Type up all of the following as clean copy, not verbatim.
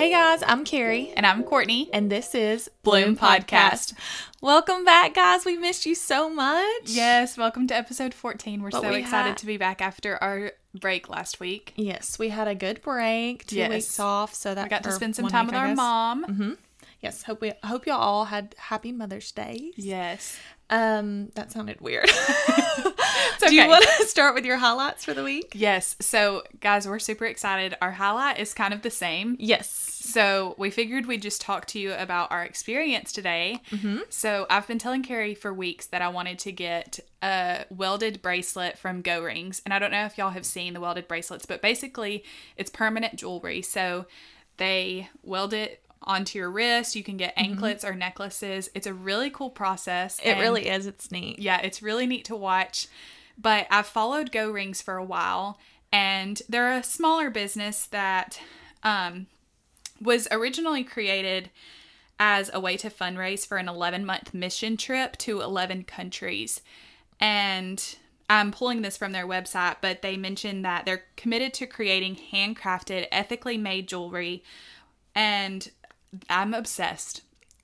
Hey guys, I'm Carrie. And I'm Courtney. And this is Bloom Podcast. Welcome back, guys. We missed you so much. Yes, welcome to episode 14. We're so excited to be back after our break last week. Yes, we had a good break. 2 weeks off. So that we got to spend some time with our mom. Mm-hmm. Yes, hope y'all all had happy Mother's Day. Yes. That sounded weird. It's okay. Do you want to start with your highlights for the week? Yes. So, guys, we're super excited. Our highlight is kind of the same. Yes. So, we figured we'd just talk to you about our experience today. Mm-hmm. So, I've been telling Carrie for weeks that I wanted to get a welded bracelet from Go Rings. And I don't know if y'all have seen the welded bracelets, but basically, it's permanent jewelry. So, they weld it onto your wrist. You can get anklets or necklaces. It's a really cool process. It really is. It's neat. Yeah, it's really neat to watch. But I've followed Go Rings for a while, and they're a smaller business that was originally created as a way to fundraise for an 11-month mission trip to 11 countries. And I'm pulling this from their website, but they mentioned that they're committed to creating handcrafted, ethically made jewelry, and I'm obsessed.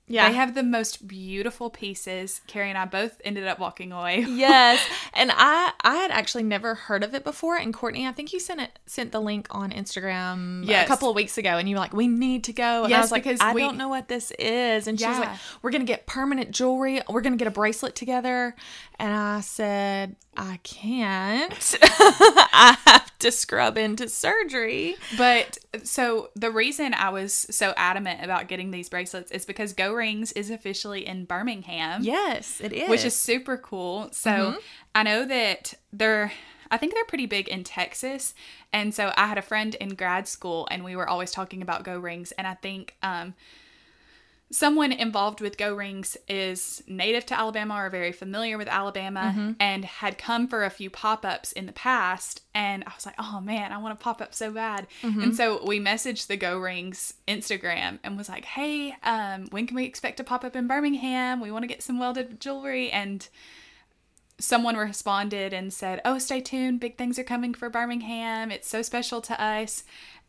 Yeah. They have the most beautiful pieces. Carrie and I both ended up walking away. Yes. And I had actually never heard of it before. And Courtney, I think you sent the link on Instagram a couple of weeks ago. And you were like, we need to go. And I was like, because I don't know what this is. And she was like, we're going to get permanent jewelry. We're going to get a bracelet together. And I said, I can't. I have to scrub into surgery. But so the reason I was so adamant about getting these bracelets is because Go Rings is officially in Birmingham. Yes, it is. Which is super cool. So I know that I think they're pretty big in Texas. And so I had a friend in grad school and we were always talking about Go Rings. And I think someone involved with Go Rings is native to Alabama or very familiar with Alabama and had come for a few pop-ups in the past. And I was like, oh man, I want to pop up so bad. Mm-hmm. And so we messaged the Go Rings Instagram and was like, hey, when can we expect a pop-up in Birmingham? We want to get some welded jewelry. And someone responded and said, oh, stay tuned. Big things are coming for Birmingham. It's so special to us.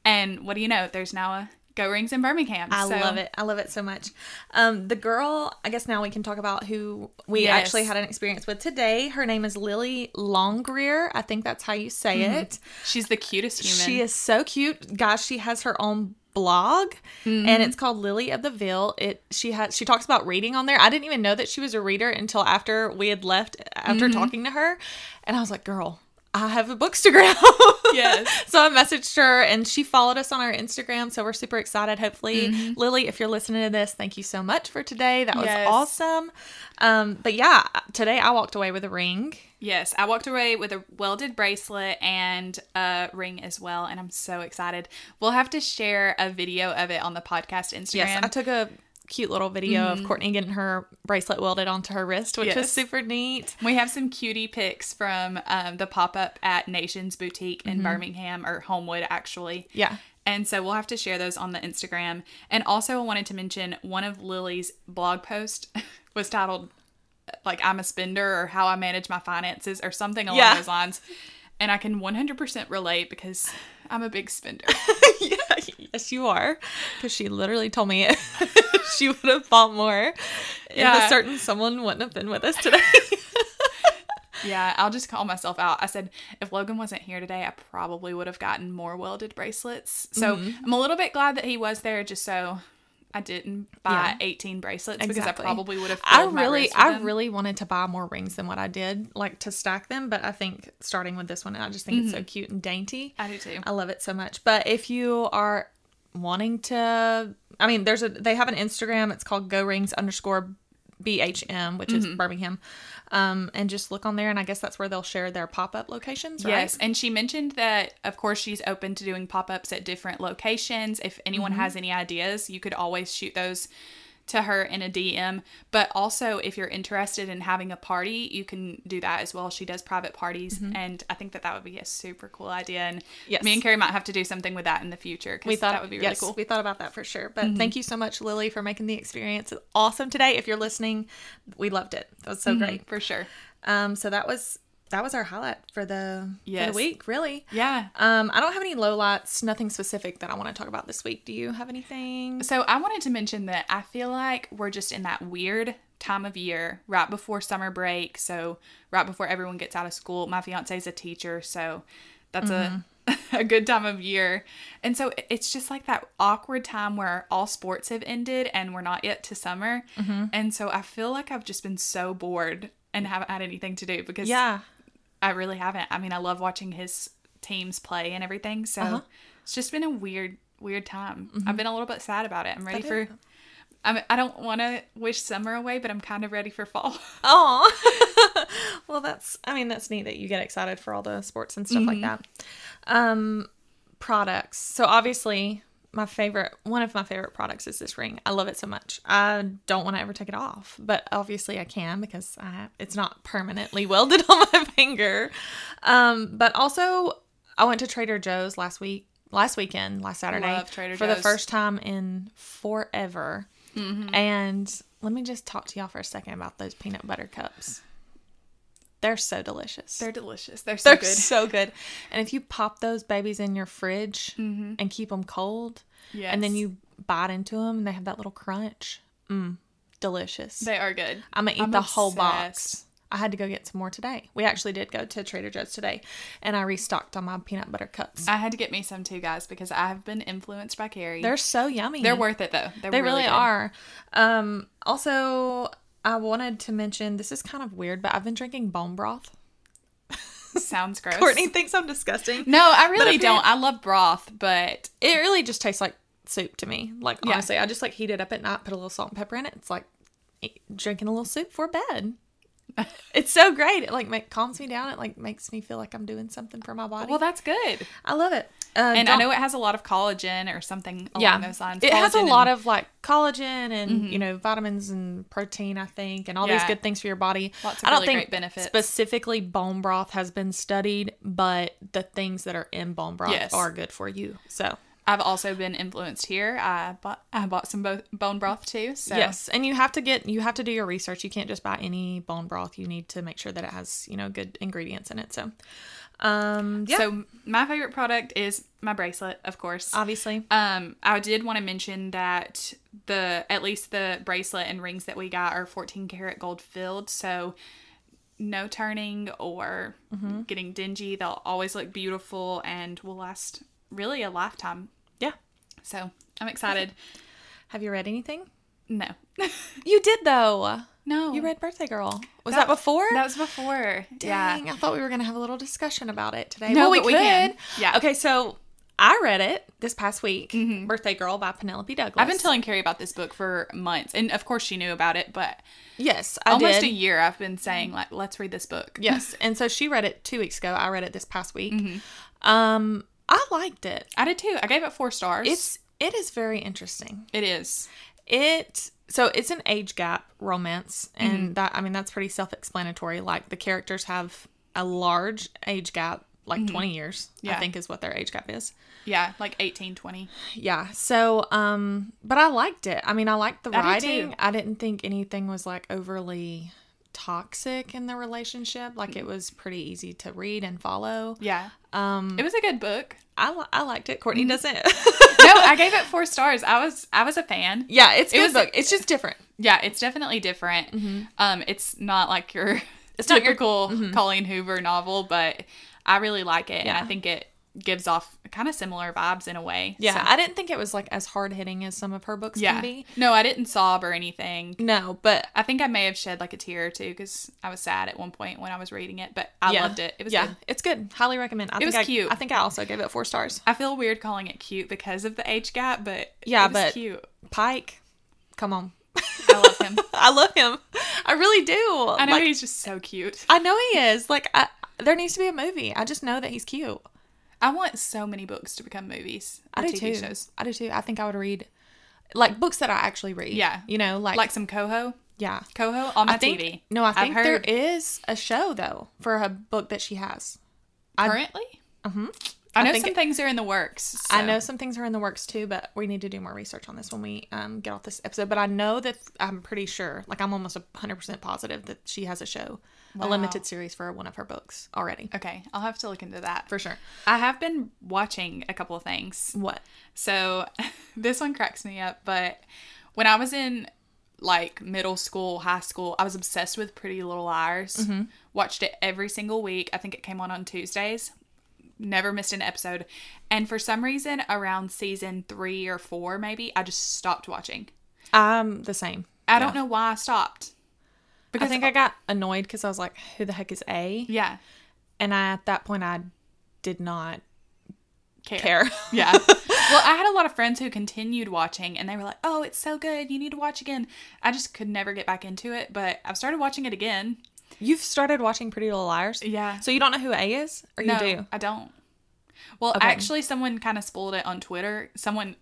And what do you know? There's now a Go Rings in Birmingham. I love it so much. The girl, I guess now we can talk about who we actually had an experience with today. Her name is Lilly Longgrear. I think that's how you say it. She's the cutest human. She is so cute. Guys, she has her own blog and it's called Lily of the Ville. She talks about reading on there. I didn't even know that she was a reader until after we had left after talking to her. And I was like, girl, I have a Bookstagram. Yes. So I messaged her and she followed us on our Instagram. So we're super excited. Hopefully, Lily, if you're listening to this, thank you so much for today. That was awesome. But yeah, today I walked away with a ring. Yes, I walked away with a welded bracelet and a ring as well. And I'm so excited. We'll have to share a video of it on the podcast Instagram. Yes, I took a cute little video of Courtney getting her bracelet welded onto her wrist, which was super neat. We have some cutie pics from the pop-up at Nations Boutique in Birmingham, or Homewood, actually. Yeah. And so we'll have to share those on the Instagram. And also I wanted to mention one of Lily's blog posts was titled, like, I'm a spender, or how I manage my finances, or something along those lines. And I can 100% relate because I'm a big spender. Yes, you are. Because she literally told me she would have bought more if a certain someone wouldn't have been with us today. Yeah, I'll just call myself out. I said, if Logan wasn't here today, I probably would have gotten more welded bracelets. So I'm a little bit glad that he was there just so I didn't buy 18 bracelets because I probably would have filled my wrist with them. I really wanted to buy more rings than what I did, like to stack them. But I think starting with this one, I just think it's so cute and dainty. I do too. I love it so much. But if you are wanting to, I mean, they have an Instagram. It's called GoRings_BHM, which is Birmingham. And just look on there. And I guess that's where they'll share their pop-up locations, right? Yes. And she mentioned that, of course, she's open to doing pop-ups at different locations. If anyone has any ideas, you could always shoot those to her in a DM. But also, if you're interested in having a party, you can do that as well. She does private parties. And I think that would be a super cool idea. And me and Carrie might have to do something with that in the future. We thought that would be really cool. We thought about that for sure. But thank you so much, Lily, for making the experience awesome today. If you're listening, we loved it. That was so great. For sure. So that was that was our highlight for the week, really. Yeah. I don't have any lowlights, nothing specific that I want to talk about this week. Do you have anything? So I wanted to mention that I feel like we're just in that weird time of year right before summer break. So right before everyone gets out of school. My fiance is a teacher, so that's a good time of year. And so it's just like that awkward time where all sports have ended and we're not yet to summer. Mm-hmm. And so I feel like I've just been so bored and haven't had anything to do because I really haven't. I mean, I love watching his teams play and everything. So it's just been a weird time. Mm-hmm. I've been a little bit sad about it. I'm ready for... I don't want to wish summer away, but I'm kind of ready for fall. Oh, well, that's neat that you get excited for all the sports and stuff like that. Products. So obviously one of my favorite products is this ring. I love it so much. I don't want to ever take it off, but obviously I can because it's not permanently welded on my finger. But also I went to Trader Joe's last Saturday for the first time in forever. Mm-hmm. And let me just talk to y'all for a second about those peanut butter cups. They're so delicious. They're so good. They're so good. And if you pop those babies in your fridge and keep them cold, and then you bite into them and they have that little crunch, delicious. They are good. I'm going to eat the whole box. I had to go get some more today. We actually did go to Trader Joe's today, and I restocked on my peanut butter cups. I had to get me some too, guys, because I've been influenced by Carrie. They're so yummy. They're worth it, though. They really are. Also, I wanted to mention, this is kind of weird, but I've been drinking bone broth. Sounds gross. Courtney thinks I'm disgusting. No, I really don't. I love broth, but... It really just tastes like soup to me. Like, honestly, I just, like, heat it up at night, put a little salt and pepper in it. It's like drinking a little soup for bed. It's so great. It calms me down. It makes me feel like I'm doing something for my body. Well, that's good. I love it. And I know it has a lot of collagen or something along those lines. It has a lot of collagen and vitamins and protein, I think, and all these good things for your body. Lots of really great benefits. Specifically bone broth has been studied, but the things that are in bone broth are good for you. So I've also been influenced here. I bought some bone broth too. So. Yes, and you have to do your research. You can't just buy any bone broth. You need to make sure that it has good ingredients in it. So, So my favorite product is my bracelet, of course. Obviously, I did want to mention that at least the bracelet and rings that we got are 14 karat gold filled. So. No turning or getting dingy. They'll always look beautiful and will last really a lifetime. Yeah. So, I'm excited. Have you read anything? No. You did, though. No. You read Birthday Girl. Was that before? That was before. Dang. Yeah. I thought we were going to have a little discussion about it today. No, we could. Yeah. Okay, so I read it this past week, Birthday Girl by Penelope Douglas. I've been telling Carrie about this book for months, and of course she knew about it, but yes, I almost did. A year I've been saying, let's read this book. Yes, and so she read it 2 weeks ago. I read it this past week. I liked it. I did too. I gave it 4 stars. It is very interesting. It is. So it's an age gap romance, and that's pretty self-explanatory. Like, the characters have a large age gap, 20 years, I think is what their age gap is. Yeah, 18, 20. Yeah. So, but I liked it. I mean, I liked the writing. I didn't think anything was overly toxic in the relationship. It was pretty easy to read and follow. Yeah. It was a good book. I liked it. Courtney doesn't. No, I gave it 4 stars. I was a fan. Yeah, it's good book. It's just different. Yeah, it's definitely different. Mm-hmm. It's not like your typical Colleen Hoover novel, but I really like it, and I think it gives off kind of similar vibes in a way. Yeah, so. I didn't think it was as hard-hitting as some of her books can be. No, I didn't sob or anything. No, but... I think I may have shed a tear or two because I was sad at one point when I was reading it, but I loved it. It was good. It's good. Highly recommend. I think it was cute. I think I also gave it 4 stars. I feel weird calling it cute because of the age gap, but it was cute. Pike, come on. I love him. I love him. I really do. I know he's just so cute. I know he is. There needs to be a movie. I just know that he's cute. I want so many books to become movies. I do TV too. Shows. I do too. I think I would read books that I actually read. Yeah. Like some Coho. Yeah. Coho on TV. No, I think there is a show though for a book that she has. Currently? I know some things are in the works. So. I know some things are in the works too, but we need to do more research on this when we get off this episode. But I know that I'm pretty sure, like I'm almost 100% positive that she has a show, a limited series for one of her books already. Okay. I'll have to look into that. For sure. I have been watching a couple of things. What? So this one cracks me up, but when I was in like middle school, high school, I was obsessed with Pretty Little Liars. Mm-hmm. Watched it every single week. I think it came on Tuesdays. Never missed an episode. And for some reason, around season 3 or 4, maybe, I just stopped watching. The same. I don't know why I stopped. Because I think I got annoyed because I was like, who the heck is A? Yeah. And at that point, I did not care. Yeah. Well, I had a lot of friends who continued watching, and they were like, oh, it's so good. You need to watch again. I just could never get back into it, but I've started watching it again. You've started watching Pretty Little Liars? Yeah. So you don't know who A is? Or you do? No, I don't. Well, actually, someone kind of spoiled it on Twitter.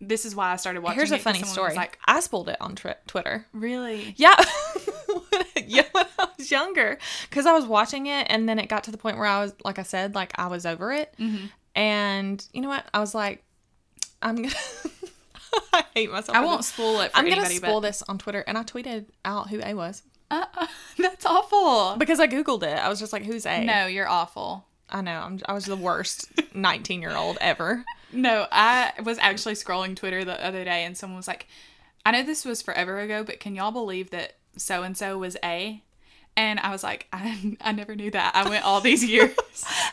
This is why I started watching it. Here's a funny story. Like, I spoiled it on Twitter. Really? Yeah. When I was younger. Because I was watching it, and then it got to the point where I was, like I said, like I was over it. Mm-hmm. And you know what? I was like, I'm going to... I hate myself. I won't spoil it for anybody. I'm going to spoil this on Twitter. And I tweeted out who A was. That's awful. Because I Googled it. I was just like, who's A? No, you're awful. I know. I was the worst 19-year-old ever. No, I was actually scrolling Twitter the other day, and someone was like, I know this was forever ago, but can y'all believe that so-and-so was A? And I was like, I never knew that. I went all these years.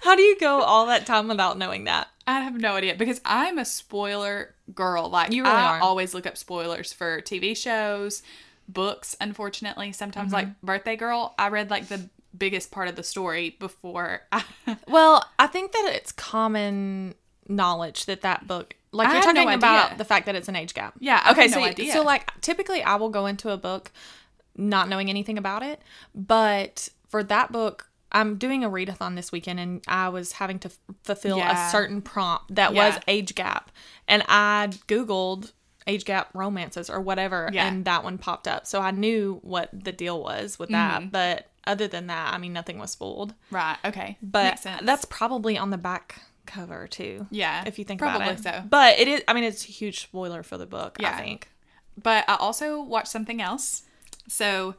How do you go all that time without knowing that? I have no idea, because I'm a spoiler girl. Like, you really I always look up spoilers for TV shows, books, unfortunately, sometimes. Mm-hmm. Like Birthday Girl, I read like the biggest part of the story before well, I think that it's common knowledge that book, like you're talking about the fact that it's an age gap. Yeah. Okay. So like typically I will go into a book not knowing anything about it, but for that book, I'm doing a readathon this weekend, and I was having to fulfill a certain prompt that was age gap, and I Googled age gap romances or whatever, and that one popped up. So I knew what the deal was with that, but other than that, I mean, nothing was spoiled. Right, okay. But that's probably on the back cover, too. Yeah. If you think about it. Probably so. But it is, I mean, it's a huge spoiler for the book, I think. But I also watched something else. So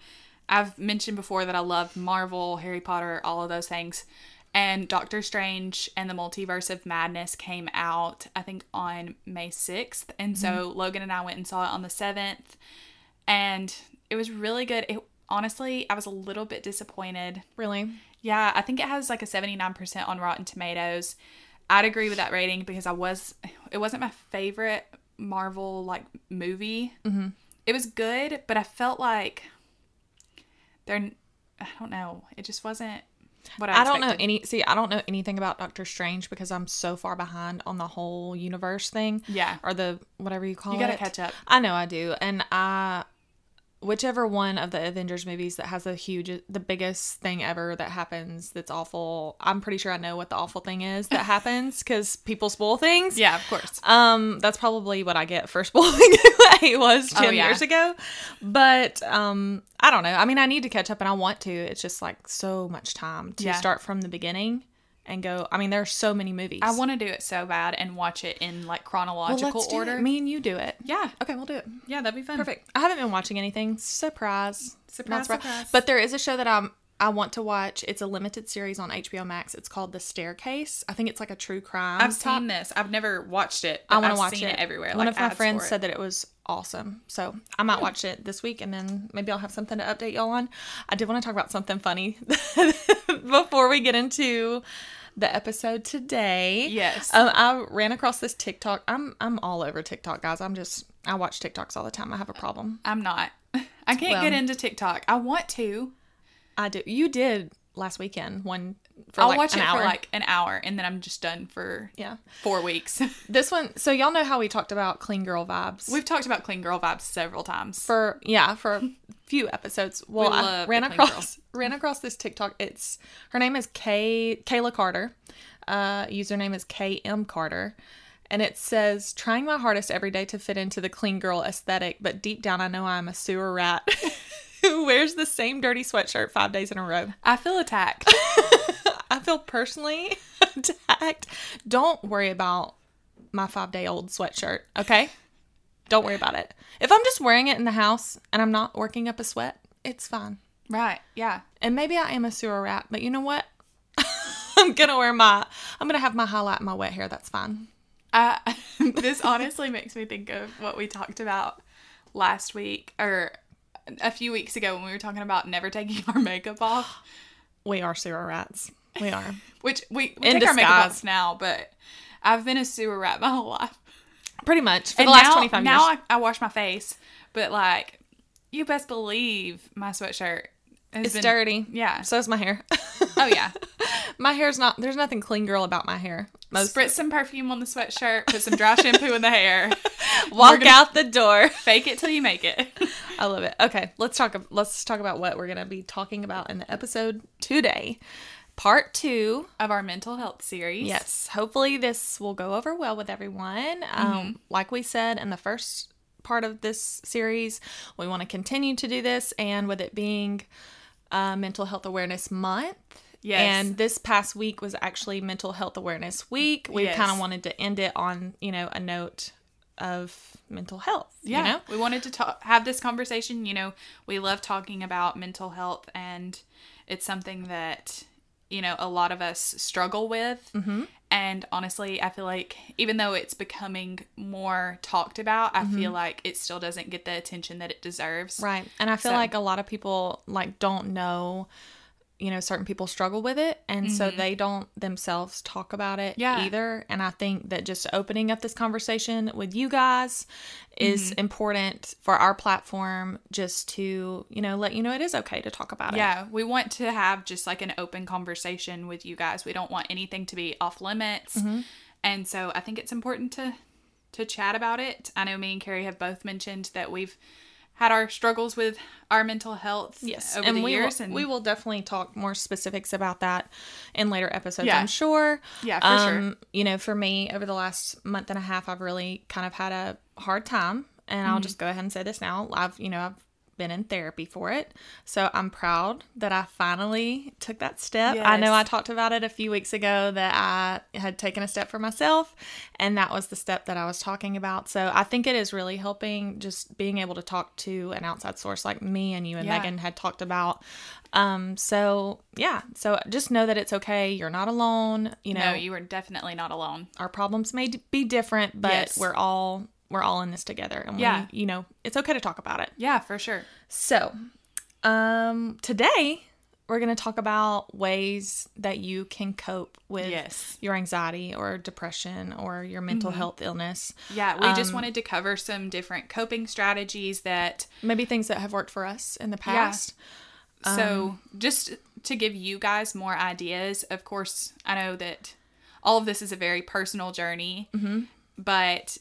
I've mentioned before that I love Marvel, Harry Potter, all of those things. And Doctor Strange and the Multiverse of Madness came out, I think, on May 6th. And so Logan and I went and saw it on the 7th. And it was really good. Honestly, I was a little bit disappointed. Really? Yeah. I think it has like a 79% on Rotten Tomatoes. I'd agree with that rating because it wasn't my favorite Marvel like movie. Mm-hmm. It was good, but I felt like I don't know. It just wasn't what I expected. I don't know anything about Doctor Strange because I'm so far behind on the whole universe thing. Yeah. Or the whatever you call it. You gotta catch up. I know I do. And whichever one of the Avengers movies that has the biggest thing ever that happens that's awful, I'm pretty sure I know what the awful thing is that happens because people spoil things. Yeah, of course. That's probably what I get for spoiling it was 10 years ago. But I don't know. I mean, I need to catch up and I want to. It's just like so much time to start from the beginning and go. I mean, there are so many movies. I want to do it so bad and watch it in like chronological order. Me and you do it. Yeah. Okay, we'll do it. Yeah, that'd be fun. Perfect. I haven't been watching anything. Surprise. But there is a show that I want to watch. It's a limited series on HBO Max. It's called The Staircase. I think it's like a true crime. I've seen this. I've never watched it. I want to watch it everywhere. One of my friends said that it was awesome. So I might watch it this week, and then maybe I'll have something to update y'all on. I did want to talk about something funny before we get into the episode today. Yes. I ran across this TikTok. I'm all over TikTok, guys. I watch TikToks all the time. I have a problem. I'm not. I can't get into TikTok. I want to. I do. You did last weekend for like an hour, and then I'm just done for 4 weeks. This one, so y'all know how we talked about clean girl vibes. We've talked about clean girl vibes several times for a few episodes. Well, I ran across this TikTok. It's her name is Kayla Carter. Username is KM Carter. And it says, trying my hardest every day to fit into the clean girl aesthetic, but deep down I know I'm a sewer rat who wears the same dirty sweatshirt 5 days in a row. I feel attacked. I feel personally attacked, don't worry about my 5-day-old sweatshirt, okay? Don't worry about it. If I'm just wearing it in the house and I'm not working up a sweat, it's fine. Right, yeah. And maybe I am a sewer rat, but you know what? I'm going to have my highlight and my wet hair. That's fine. This honestly makes me think of what we talked about last week or a few weeks ago when we were talking about never taking our makeup off. We are sewer rats. We are. Which we take our makeup off now, but I've been a sewer rat my whole life. Pretty much. For the last 25 years. Now I wash my face, but like, you best believe my sweatshirt has been dirty. Yeah. So is my hair. Oh, yeah. My hair's not, there's nothing clean girl about my hair. Spritz some perfume on the sweatshirt, put some dry shampoo in the hair. Walk out the door. Fake it till you make it. I love it. Okay, let's talk about what we're going to be talking about in the episode today. Part 2 of our mental health series. Yes. Hopefully this will go over well with everyone. Mm-hmm. Like we said in the first part of this series, we want to continue to do this. And with it being Mental Health Awareness Month. Yes. And this past week was actually Mental Health Awareness Week. We kind of wanted to end it on, a note of mental health. Yeah. We wanted to have this conversation. We love talking about mental health, and it's something that, a lot of us struggle with. Mm-hmm. And honestly, I feel like even though it's becoming more talked about, I mm-hmm. feel like it still doesn't get the attention that it deserves. Right. And I feel like a lot of people don't know, certain people struggle with it, and mm-hmm. so they don't themselves talk about it either. And I think that just opening up this conversation with you guys is mm-hmm. important for our platform, just to, let you know it is okay to talk about it. Yeah, we want to have just an open conversation with you guys. We don't want anything to be off limits. Mm-hmm. And so I think it's important to chat about it. I know me and Carrie have both mentioned that we've had our struggles with our mental health over the years. And we will definitely talk more specifics about that in later episodes, I'm sure. Yeah, for sure. For me, over the last month and a half, I've really kind of had a hard time. And mm-hmm. I'll just go ahead and say this now. I've been in therapy for it. So I'm proud that I finally took that step. Yes. I know I talked about it a few weeks ago that I had taken a step for myself, and that was the step that I was talking about. So I think it is really helping, just being able to talk to an outside source like me and you and Megan had talked about. So just know that it's okay. You're not alone. No, you are definitely not alone. Our problems may be different, but we're all in this together, and we, it's okay to talk about it. Yeah, for sure. So, today we're going to talk about ways that you can cope with your anxiety or depression or your mental mm-hmm. health illness. Yeah, we just wanted to cover some different coping strategies that maybe things that have worked for us in the past. Yeah. So, just to give you guys more ideas, of course, I know that all of this is a very personal journey, mm-hmm. but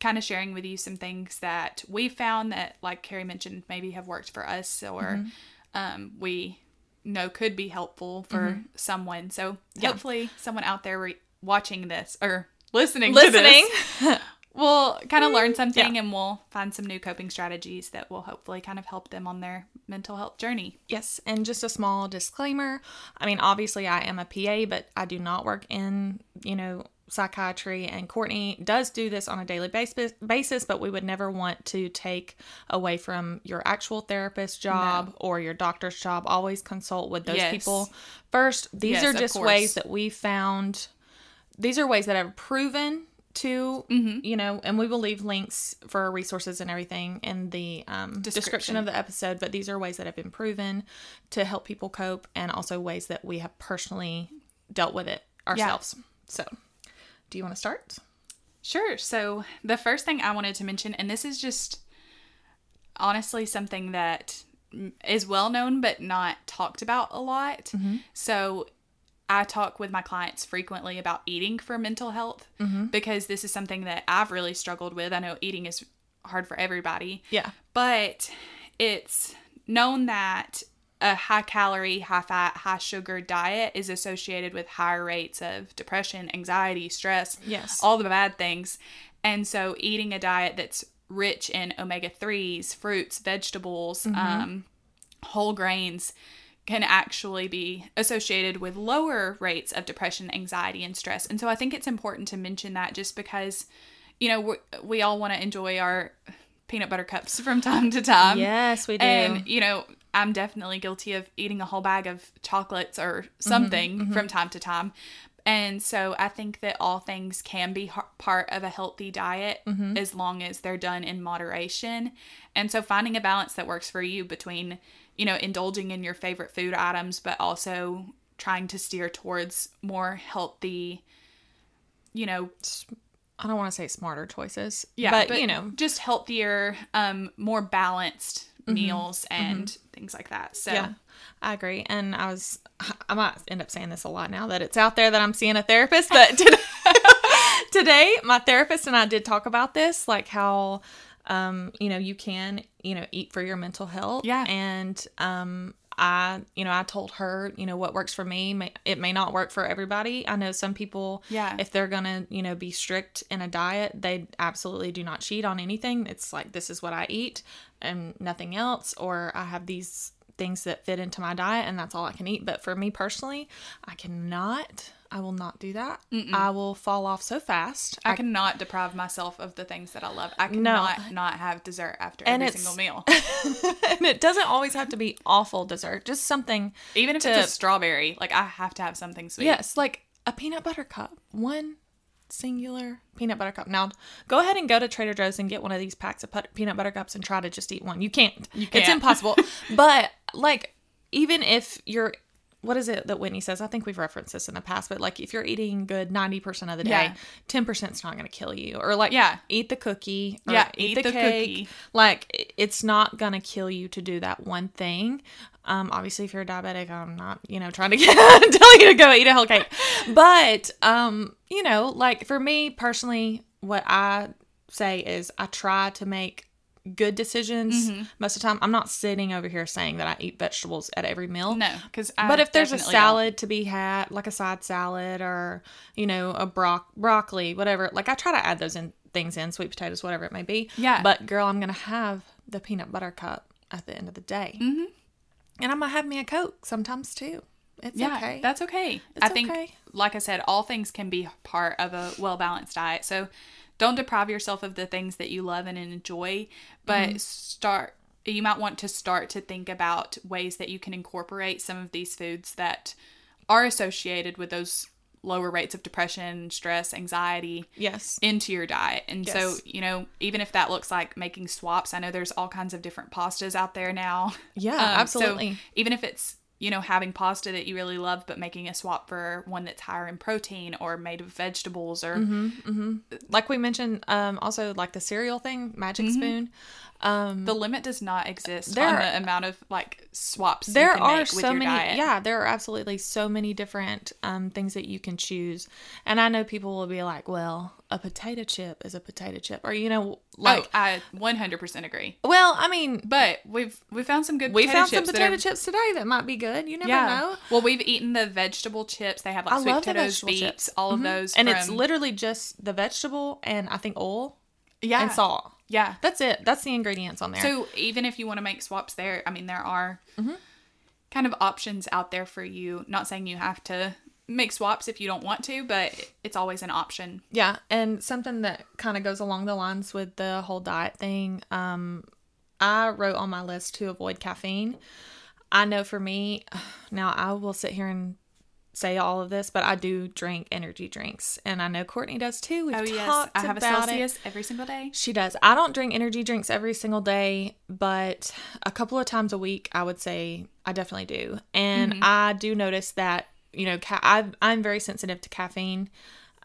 kind of sharing with you some things that we found that, like Carrie mentioned, maybe have worked for us or mm-hmm. We know could be helpful for mm-hmm. someone. So hopefully someone out there watching this or listening to this will kind of learn something and we'll find some new coping strategies that will hopefully kind of help them on their mental health journey. Yes. And just a small disclaimer. I mean, obviously I am a PA, but I do not work in, psychiatry, and Courtney does do this on a daily basis, but we would never want to take away from your actual therapist's job or your doctor's job. Always consult with those people first. These are just ways that we found. These are ways that are proven to, mm-hmm. And we will leave links for resources and everything in the description of the episode, but these are ways that have been proven to help people cope, and also ways that we have personally dealt with it ourselves. Yeah. So, do you want to start? Sure. So the first thing I wanted to mention, and this is just honestly something that is well known but not talked about a lot. Mm-hmm. So I talk with my clients frequently about eating for mental health mm-hmm. because this is something that I've really struggled with. I know eating is hard for everybody. Yeah. But it's known that a high-calorie, high-fat, high-sugar diet is associated with higher rates of depression, anxiety, stress, all the bad things. And so eating a diet that's rich in omega-3s, fruits, vegetables, mm-hmm. Whole grains can actually be associated with lower rates of depression, anxiety, and stress. And so I think it's important to mention that just because, you know, we all want to enjoy our peanut butter cups from time to time. Yes, we do. And, you know, I'm definitely guilty of eating a whole bag of chocolates or something from time to time. And so I think that all things can be part of a healthy diet as long as they're done in moderation. And so finding a balance that works for you between, you know, indulging in your favorite food items, but also trying to steer towards more healthy, you know, I don't want to say smarter choices. Yeah. But you know, just healthier, more balanced meals and things like that. So yeah, I agree. And I might end up saying this a lot now that it's out there that I'm seeing a therapist, but today my therapist and I did talk about this, like how, you know, you can, you know, eat for your mental health. Yeah. And, I told her, you know, what works for me, it may not work for everybody. I know some people, if they're going to, you know, be strict in a diet, they absolutely do not cheat on anything. It's like, this is what I eat and nothing else. Or I have these things that fit into my diet and that's all I can eat. But for me personally, I will not do that. Mm-mm. I will fall off so fast. I cannot deprive myself of the things that I love. I cannot not have dessert after every single meal. And it doesn't always have to be awful dessert. Just something. Even if it's a strawberry, like I have to have something sweet. Yes, like a peanut butter cup. One singular peanut butter cup. Now, go ahead and go to Trader Joe's and get one of these packs of peanut butter cups and try to just eat one. You can't. It's impossible. But like, even if you're... What is it that Whitney says? I think we've referenced this in the past, but like if you're eating good 90% of the day, 10% is not going to kill you. Or like eat the cookie. Or eat the cake. Cookie. Like it's not going to kill you to do that one thing. Obviously, if you're diabetic, I'm not, you know, trying to tell you to go eat a whole cake. But, you know, like for me personally, what I say is I try to make good decisions most of the time. I'm not sitting over here saying that I eat vegetables at every meal. No, but if there's a salad to be had, like a side salad or, you know, a broccoli, whatever, like I try to add those things in, sweet potatoes, whatever it may be. Yeah. But girl, I'm going to have the peanut butter cup at the end of the day. Mm-hmm. And I'm going to have me a Coke sometimes too. It's okay. That's okay. I think, like I said, all things can be part of a well-balanced diet. So don't deprive yourself of the things that you love and enjoy, but you might want to start to think about ways that you can incorporate some of these foods that are associated with those lower rates of depression, stress, anxiety into your diet. And so, you know, even if that looks like making swaps, I know there's all kinds of different pastas out there now. Yeah, absolutely. So even if it's, you know, having pasta that you really love, but making a swap for one that's higher in protein or made of vegetables or... Like we mentioned, also like the cereal thing, Magic Spoon. The limit does not exist on the amount of like swaps there you can make with your diet. Yeah, there are absolutely so many different things that you can choose. And I know people will be like, well, a potato chip is a potato chip, or you know, like I 100% agree. Well, I mean, but we found some good. We found some potato chips today that might be good. You never know. Well, we've eaten the vegetable chips. They have like sweet potatoes, beets, all of those, and it's literally just the vegetable and I think oil, and salt. Yeah, that's it. That's the ingredients on there. So even if you want to make swaps, there, I mean, there are kind of options out there for you. Not saying you have to make swaps if you don't want to, but it's always an option. Yeah, and something that kind of goes along the lines with the whole diet thing, I wrote on my list to avoid caffeine. I know for me, now I will sit here and say all of this, but I do drink energy drinks, and I know Courtney does too. We've talked about it. I have a Celsius every single day. She does. I don't drink energy drinks every single day, but a couple of times a week, I would say I definitely do. And I do notice that, you know, I'm very sensitive to caffeine,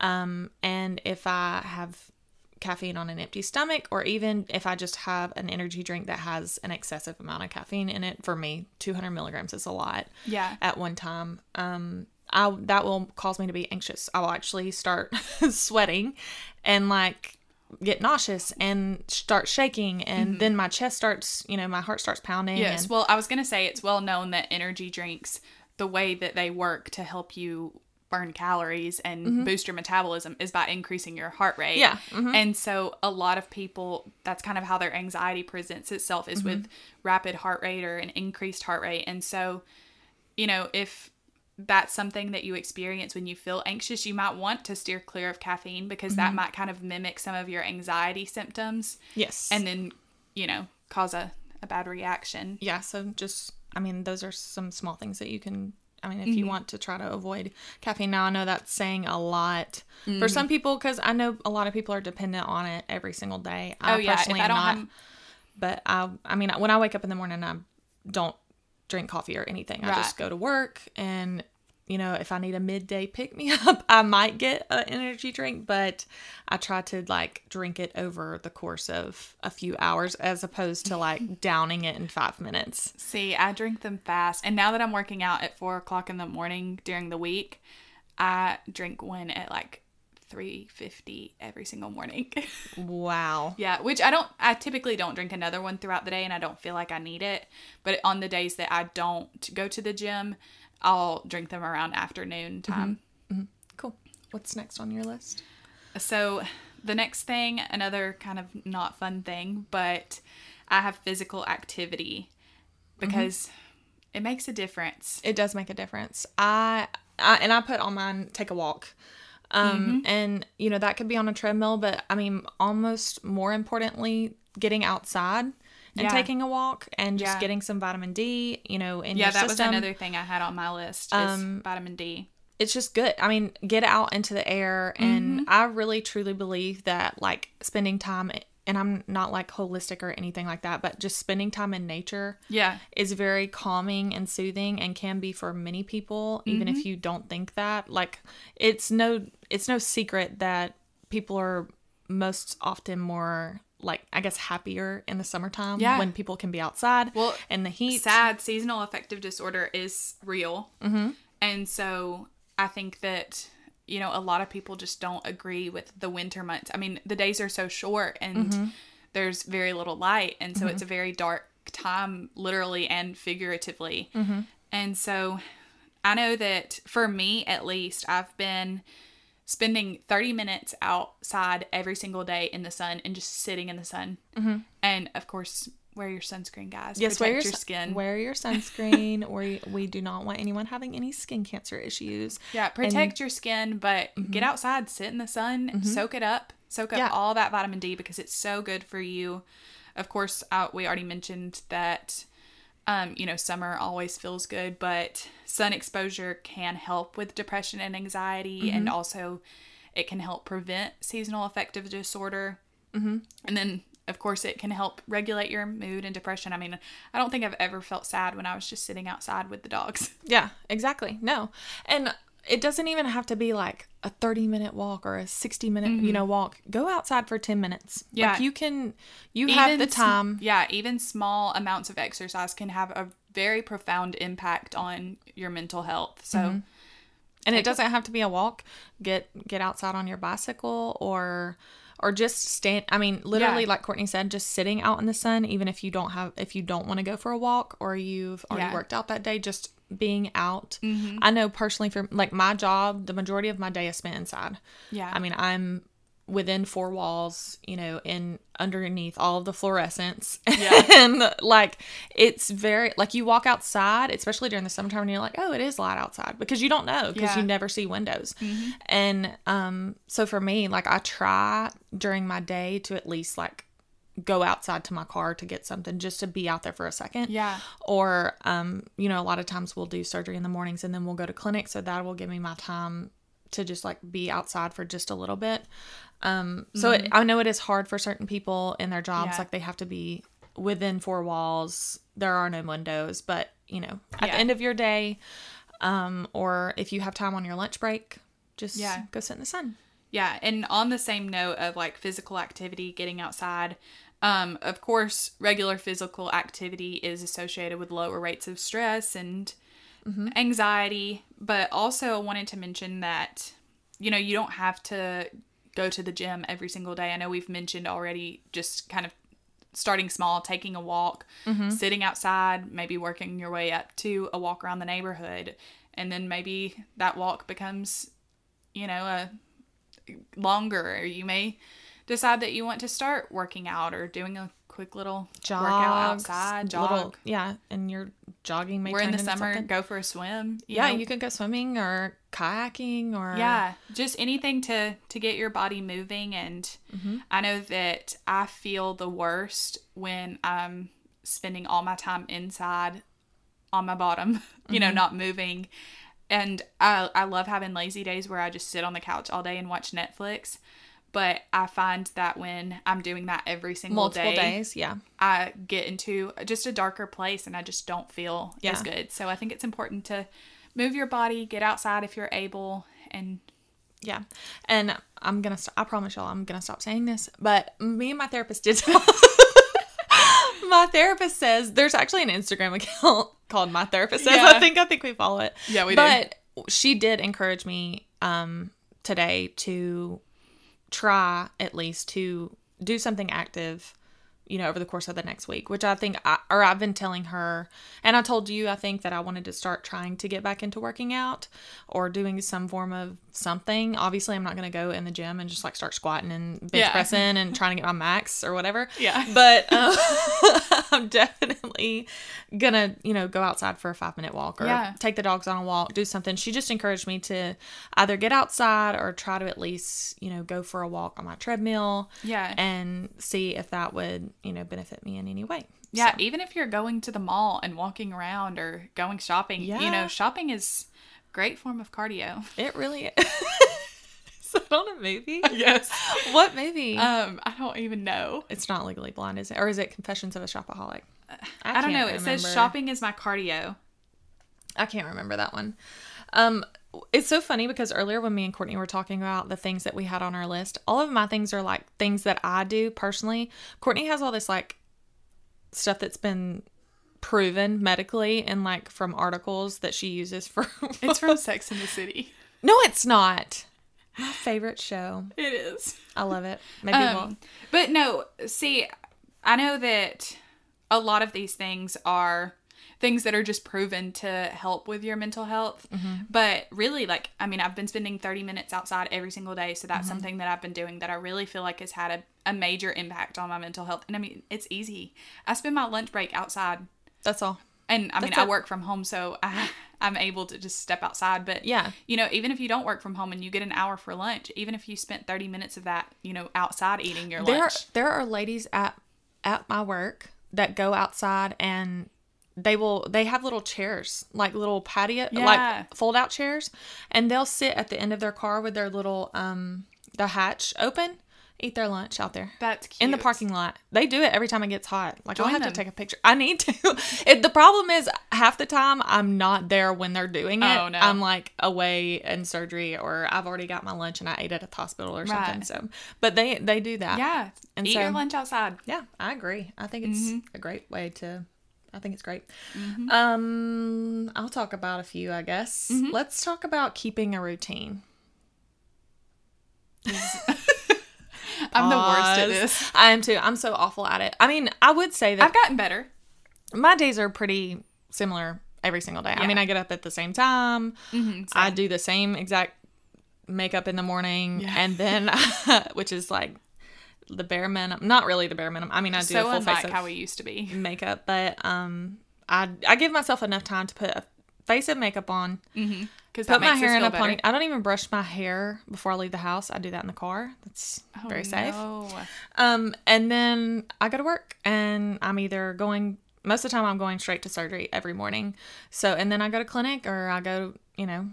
and if I have caffeine on an empty stomach, or even if I just have an energy drink that has an excessive amount of caffeine in it, for me, 200 milligrams is a lot. Yeah. At one time, that will cause me to be anxious. I will actually start sweating, and like get nauseous and start shaking, and then my chest starts, you know, my heart starts pounding. Yes. Well, I was gonna say it's well known that energy drinks, the way that they work to help you burn calories and boost your metabolism is by increasing your heart rate. Yeah. And so a lot of people, that's kind of how their anxiety presents itself, is with rapid heart rate or an increased heart rate. And so you know, if that's something that you experience when you feel anxious, you might want to steer clear of caffeine because that might kind of mimic some of your anxiety symptoms. Yes. And then, you know, cause a bad reaction. Yeah. So just, I mean, those are some small things that you can, I mean, if you want to try to avoid caffeine. Now, I know that's saying a lot for some people, because I know a lot of people are dependent on it every single day. I mean, when I wake up in the morning, I don't drink coffee or anything. Right. I just go to work, and you know, if I need a midday pick me up, I might get an energy drink, but I try to like drink it over the course of a few hours as opposed to like downing it in 5 minutes. See, I drink them fast, and now that I'm working out at 4 o'clock in the morning during the week, I drink one at like 3:50 every single morning. Wow. Yeah, which I typically don't drink another one throughout the day, and I don't feel like I need it. But on the days that I don't go to the gym, I'll drink them around afternoon time. Mm-hmm. Mm-hmm. Cool. What's next on your list? So the next thing, another kind of not fun thing, but I have physical activity because it makes a difference. It does make a difference. I put on mine, take a walk. And you know, that could be on a treadmill, but I mean, almost more importantly, getting outside and taking a walk and just getting some vitamin D, you know, in your system. Yeah, that was another thing I had on my list is vitamin D. It's just good. I mean, get out into the air, and I really truly believe that like spending time, and I'm not like holistic or anything like that, but just spending time in nature is very calming and soothing, and can be for many people, even if you don't think that. Like, it's no secret that people are most often more like, I guess, happier in the summertime when people can be outside and the heat. SAD, seasonal affective disorder, is real. Mm-hmm. And so I think that, you know, a lot of people just don't agree with the winter months. I mean, the days are so short, and there's very little light. And so it's a very dark time, literally and figuratively. Mm-hmm. And so I know that for me, at least, I've been spending 30 minutes outside every single day in the sun and just sitting in the sun. Mm-hmm. And of course, wear your sunscreen, guys. Yes, protect your skin. Wear your sunscreen. We do not want anyone having any skin cancer issues. Yeah, protect your skin, but get outside, sit in the sun, soak it up. Soak up all that vitamin D because it's so good for you. Of course, we already mentioned that, you know, summer always feels good, but sun exposure can help with depression and anxiety, and also it can help prevent seasonal affective disorder. Mm-hmm. And then, of course, it can help regulate your mood and depression. I mean, I don't think I've ever felt sad when I was just sitting outside with the dogs. Yeah, exactly. No. And it doesn't even have to be like a 30-minute walk or a 60-minute, you know, walk. Go outside for 10 minutes. Yeah. Like you have the time. Even small amounts of exercise can have a very profound impact on your mental health. So, and it doesn't have to be a walk. Get outside on your bicycle or just stand, I mean, literally, like Courtney said, just sitting out in the sun, even if you don't want to go for a walk or you've already worked out that day, just being out. Mm-hmm. I know personally for, like, my job, the majority of my day is spent inside. Yeah. I mean, I'm within four walls, you know, in underneath all of the fluorescence. Yeah. And, like, it's very, like, you walk outside, especially during the summertime, and you're like, oh, it is light outside. Because you don't know, because you never see windows. Mm-hmm. And so for me, like, I try during my day to at least, like, go outside to my car to get something, just to be out there for a second. Yeah. Or, you know, a lot of times we'll do surgery in the mornings, and then we'll go to clinic. So that will give me my time to just, like, be outside for just a little bit. So I know it is hard for certain people in their jobs. Like, they have to be within four walls. There are no windows, but, you know, at the end of your day, or if you have time on your lunch break, just go sit in the sun. Yeah. And on the same note of, like, physical activity, getting outside, of course, regular physical activity is associated with lower rates of stress and anxiety. But also I wanted to mention that, you know, you don't have to go to the gym every single day. I know we've mentioned already, just kind of starting small, taking a walk, sitting outside, maybe working your way up to a walk around the neighborhood. And then maybe that walk becomes, you know, longer. You may decide that you want to start working out or doing a quick little jog, workout outside. Jog. Little, yeah. And you're jogging might. We're in the summer. Go for a swim. Yeah, you could go swimming or kayaking or just anything to get your body moving. And I know that I feel the worst when I'm spending all my time inside on my bottom, you know, not moving. And I love having lazy days where I just sit on the couch all day and watch Netflix. But I find that when I'm doing that every single multiple days, I get into just a darker place and I just don't feel as good. So I think it's important to move your body, get outside if you're able, and and I'm gonna I promise y'all, I'm gonna stop saying this, but me and my therapist did. My therapist says there's actually an Instagram account called My Therapist Says. I think we follow it. Yeah, we do. But she did encourage me today to try at least to do something active, you know, over the course of the next week, which I think I've been telling her, and I told you, I think that I wanted to start trying to get back into working out or doing some form of something. Obviously, I'm not going to go in the gym and just like start squatting and bench pressing and trying to get my max or whatever. Yeah. But I'm definitely going to, you know, go outside for a 5-minute walk or take the dogs on a walk, do something. She just encouraged me to either get outside or try to at least, you know, go for a walk on my treadmill and see if that would, you know, benefit me in any way. Yeah. So. Even if you're going to the mall and walking around or going shopping, you know, shopping is a great form of cardio. It really is. Is that on a movie? Yes. What movie? I don't even know. It's not Legally Blonde, is it? Or is it Confessions of a Shopaholic? I don't know. Remember. It says shopping is my cardio. I can't remember that one. It's so funny because earlier when me and Courtney were talking about the things that we had on our list, all of my things are like things that I do personally. Courtney has all this like stuff that's been proven medically and like from articles that she uses for. It's from Sex and the City. No, it's not. My favorite show. It is. I love it. Maybe we'll. But no, see, I know that a lot of these things are things that are just proven to help with your mental health. But really, like, I mean, I've been spending 30 minutes outside every single day. So that's something that I've been doing that I really feel like has had a major impact on my mental health. And I mean, it's easy. I spend my lunch break outside. That's all. And I mean, I work from home, so I'm able to just step outside. But, you know, even if you don't work from home and you get an hour for lunch, even if you spent 30 minutes of that, you know, outside eating your lunch. There are ladies at my work that go outside and they have little chairs, like little patio, like fold out chairs, and they'll sit at the end of their car with their little, the hatch open, eat their lunch out there. That's cute. In the parking lot. They do it every time it gets hot. Like, I'll have to take a picture. I need to. The problem is half the time I'm not there when they're doing it. Oh, no. I'm like away in surgery, or I've already got my lunch and I ate it at the hospital or something. So, but they do that. Yeah. And eat your lunch outside. Yeah, I agree. I think it's a great way to. I think it's great. I'll talk about a few, I guess. Let's talk about keeping a routine. I'm the worst at this. I am too. I'm so awful at it. I mean, I would say that I've gotten better. My days are pretty similar every single day. Yeah. I mean, I get up at the same time. I do the same exact makeup in the morning. And then, which is like the bare minimum. Not really the bare minimum. I mean, I do so a full face of how we used to be makeup, but I give myself enough time to put a face of makeup on, because put my hair in a pony. I don't even brush my hair before I leave the house. I do that in the car. That's very safe. And then I go to work, and I'm either going. Most of the time, I'm going straight to surgery every morning. So, and then I go to clinic, or I go, you know,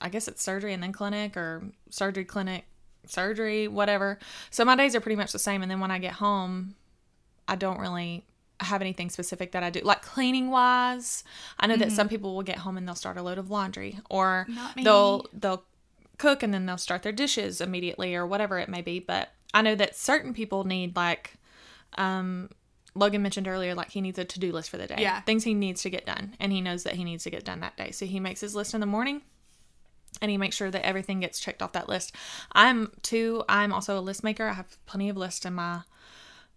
I guess it's surgery and then clinic, or surgery, clinic, surgery, whatever. So my days are pretty much the same. And then when I get home, I don't really have anything specific that I do. Like cleaning wise, I know that some people will get home and they'll start a load of laundry, or they'll cook and then they'll start their dishes immediately, or whatever it may be. But I know that certain people need, like, Logan mentioned earlier, like, he needs a to-do list for the day. Yeah. Things he needs to get done. And he knows that he needs to get done that day. So he makes his list in the morning. And he makes sure that everything gets checked off that list. I'm also a list maker. I have plenty of lists in my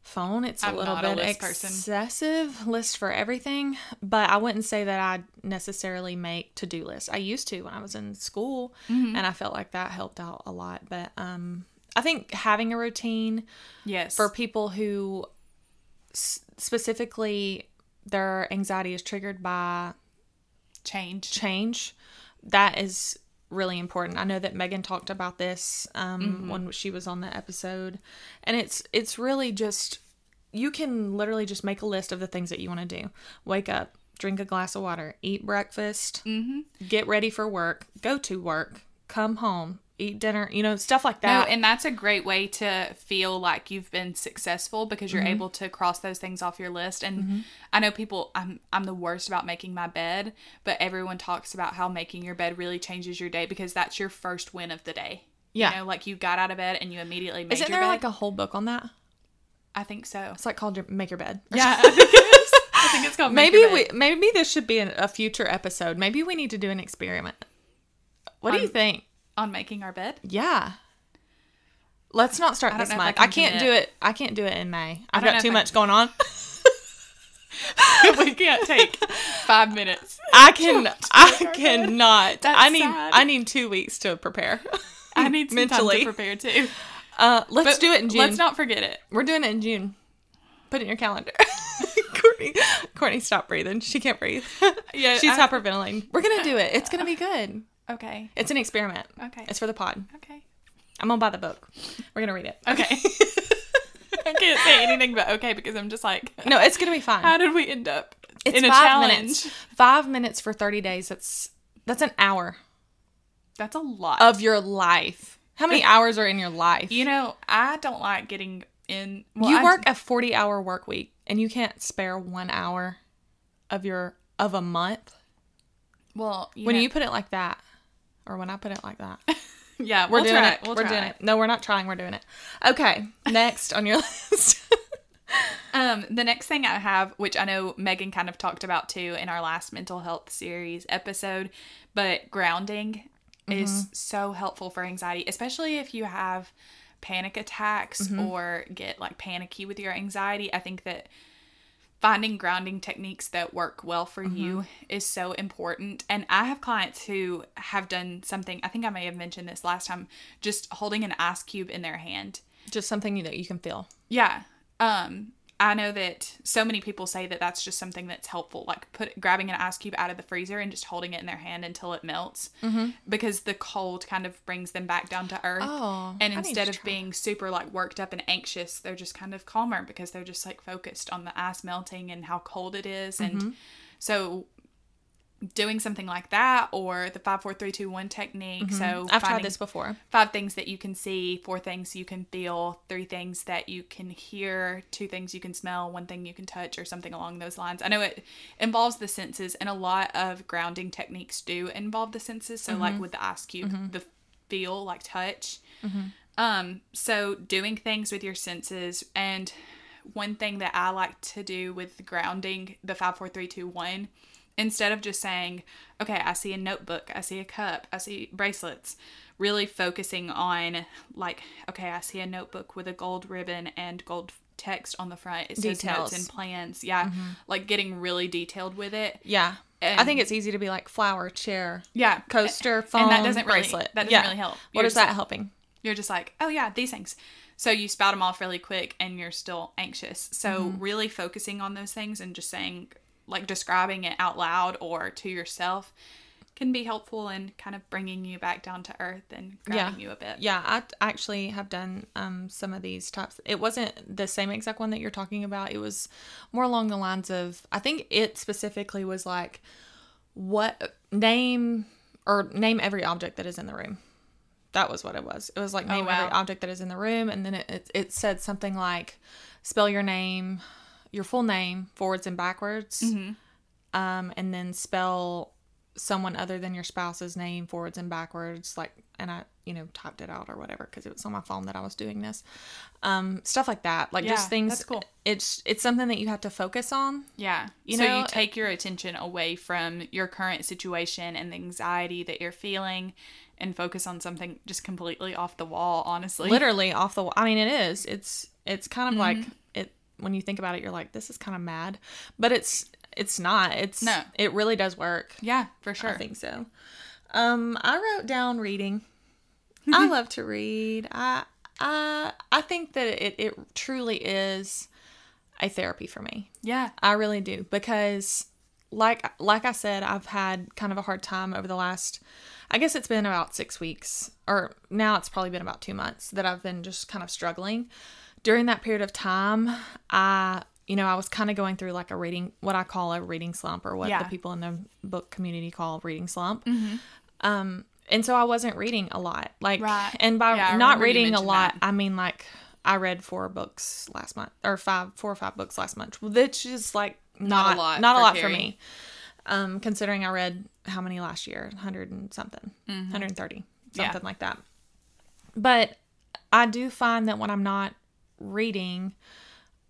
phone. It's a little bit excessive list for everything. But I wouldn't say that I necessarily make to-do lists. I used to when I was in school. And I felt like that helped out a lot. But I think having a routine for people who specifically their anxiety is triggered by change. That is really important. I know that Megan talked about this when she was on the episode, and it's really just, you can literally just make a list of the things that you want to do. Wake up, drink a glass of water, eat breakfast, get ready for work, go to work, come home, eat dinner, stuff like that. No, and that's a great way to feel like you've been successful, because you're able to cross those things off your list. And I know people, I'm the worst about making my bed, but everyone talks about how making your bed really changes your day, because that's your first win of the day. Yeah. Like you got out of bed and you immediately made your bed. Isn't there like a whole book on that? I think so. It's like called Make Your Bed. Yeah, I think it is. I think it's called Make Your Bed. Maybe this should be a future episode. Maybe we need to do an experiment. What do you think? On making our bed? Yeah. Let's not start this month. I can't do it in May. I've got too much going on. We can't take 5 minutes. I cannot. I need 2 weeks to prepare. I need some mentally time to prepare too. Let's do it in June. Let's not forget it. We're doing it in June. Put it in your calendar. Courtney, stop breathing. She can't breathe. Yeah, she's hyperventilating. We're gonna do it. It's gonna be good. Okay. It's an experiment. Okay. It's for the pod. Okay. I'm gonna buy the book. We're gonna read it. Okay. I can't say anything but okay, because I'm just like, no, it's gonna be fine. How did we end up in a challenge? Minutes. 5 minutes for 30 days. That's an hour. That's a lot of your life. How many hours are in your life? I don't like getting in. Well, you work a 40-hour work week, and you can't spare 1 hour of a month. Well, you put it like that, or when I put it like that, yeah, we're doing it. We're doing it. No, we're not trying. We're doing it. Okay, next on your list. The next thing I have, which I know Megan kind of talked about too in our last mental health series episode, but grounding. Is so helpful for anxiety, especially if you have panic attacks or get like panicky with your anxiety. I think that finding grounding techniques that work well for you is so important. And I have clients who have done something, I think I may have mentioned this last time, just holding an ice cube in their hand. Just something that you can feel. Yeah. I know that so many people say that that's just something that's helpful, like grabbing an ice cube out of the freezer and just holding it in their hand until it melts, because the cold kind of brings them back down to earth. Oh, and instead of being super like worked up and anxious, they're just kind of calmer, because they're just like focused on the ice melting and how cold it is. And so doing something like that, or the 5-4-3-2-1 technique. So I've tried this before. 5 things that you can see, 4 things you can feel, 3 things that you can hear, 2 things you can smell, 1 thing you can touch, or something along those lines. I know it involves the senses, and a lot of grounding techniques do involve the senses. So like with the ice cube, the feel, like touch. So doing things with your senses. And one thing that I like to do with grounding, the 5-4-3-2-1. Instead of just saying, okay, I see a notebook, I see a cup, I see bracelets, really focusing on like, okay, I see a notebook with a gold ribbon and gold text on the front. It says notes and plans. Yeah. Like getting really detailed with it. Yeah. And I think it's easy to be like flower, chair, coaster, phone, and that doesn't bracelet. That doesn't really help. What is that helping? You're just like, oh yeah, these things. So you spout them off really quick and you're still anxious. So really focusing on those things and just saying, like describing it out loud or to yourself can be helpful in kind of bringing you back down to earth and grounding you a bit. Yeah, I actually have done some of these types. It wasn't the same exact one that you're talking about. It was more along the lines of, I think it specifically was like, name every object that is in the room. That was what it was. It was like name every object that is in the room. And then it said something like, spell your name, your full name, forwards and backwards, and then spell someone other than your spouse's name, forwards and backwards, like, and I, typed it out or whatever, because it was on my phone that I was doing this, stuff like that, like just things. That's cool. It's something that you have to focus on. Yeah. So you take your attention away from your current situation and the anxiety that you're feeling, and focus on something just completely off the wall, honestly. Literally off the wall. I mean, it is. It's kind of like it. When you think about it, you're like, this is kind of mad, but it's not. It really does work. Yeah, for sure. I think so. I wrote down reading. I love to read. I think that it truly is a therapy for me. Yeah. I really do. Because like I said, I've had kind of a hard time over the last, I guess it's been about 6 weeks, or now it's probably been about 2 months that I've been just kind of struggling. During that period of time, I was kind of going through like what I call a reading slump, or what the people in the book community call reading slump. Mm-hmm. And so I wasn't reading a lot. Like, right. And by not reading a lot, I mean like I read four or five books last month, which is like not a lot for me. Considering I read how many last year? 100 and something. Mm-hmm. 130. Something like that. But I do find that when I'm not reading,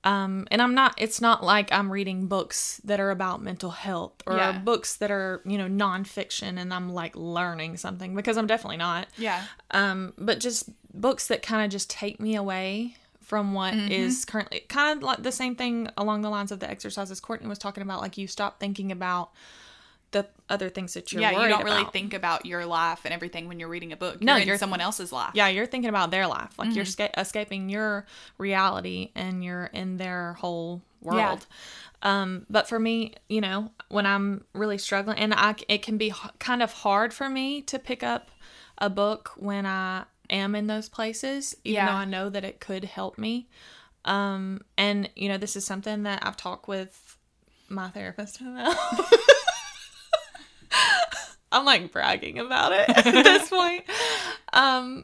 it's not like I'm reading books that are about mental health or books that are, nonfiction and I'm like learning something, because I'm definitely not. Yeah. But just books that kind of just take me away from what is currently, kind of like the same thing along the lines of the exercises Courtney was talking about. Like, you stop thinking about the other things that you're worried about. Yeah, you don't really think about your life and everything when you're reading a book. No, you're in someone else's life. Yeah, you're thinking about their life. Like, you're escaping your reality and you're in their whole world. Yeah. But for me, when I'm really struggling, and it can be kind of hard for me to pick up a book when I am in those places, even though I know that it could help me. And, this is something that I've talked with my therapist about. I'm like bragging about it at this point. I'm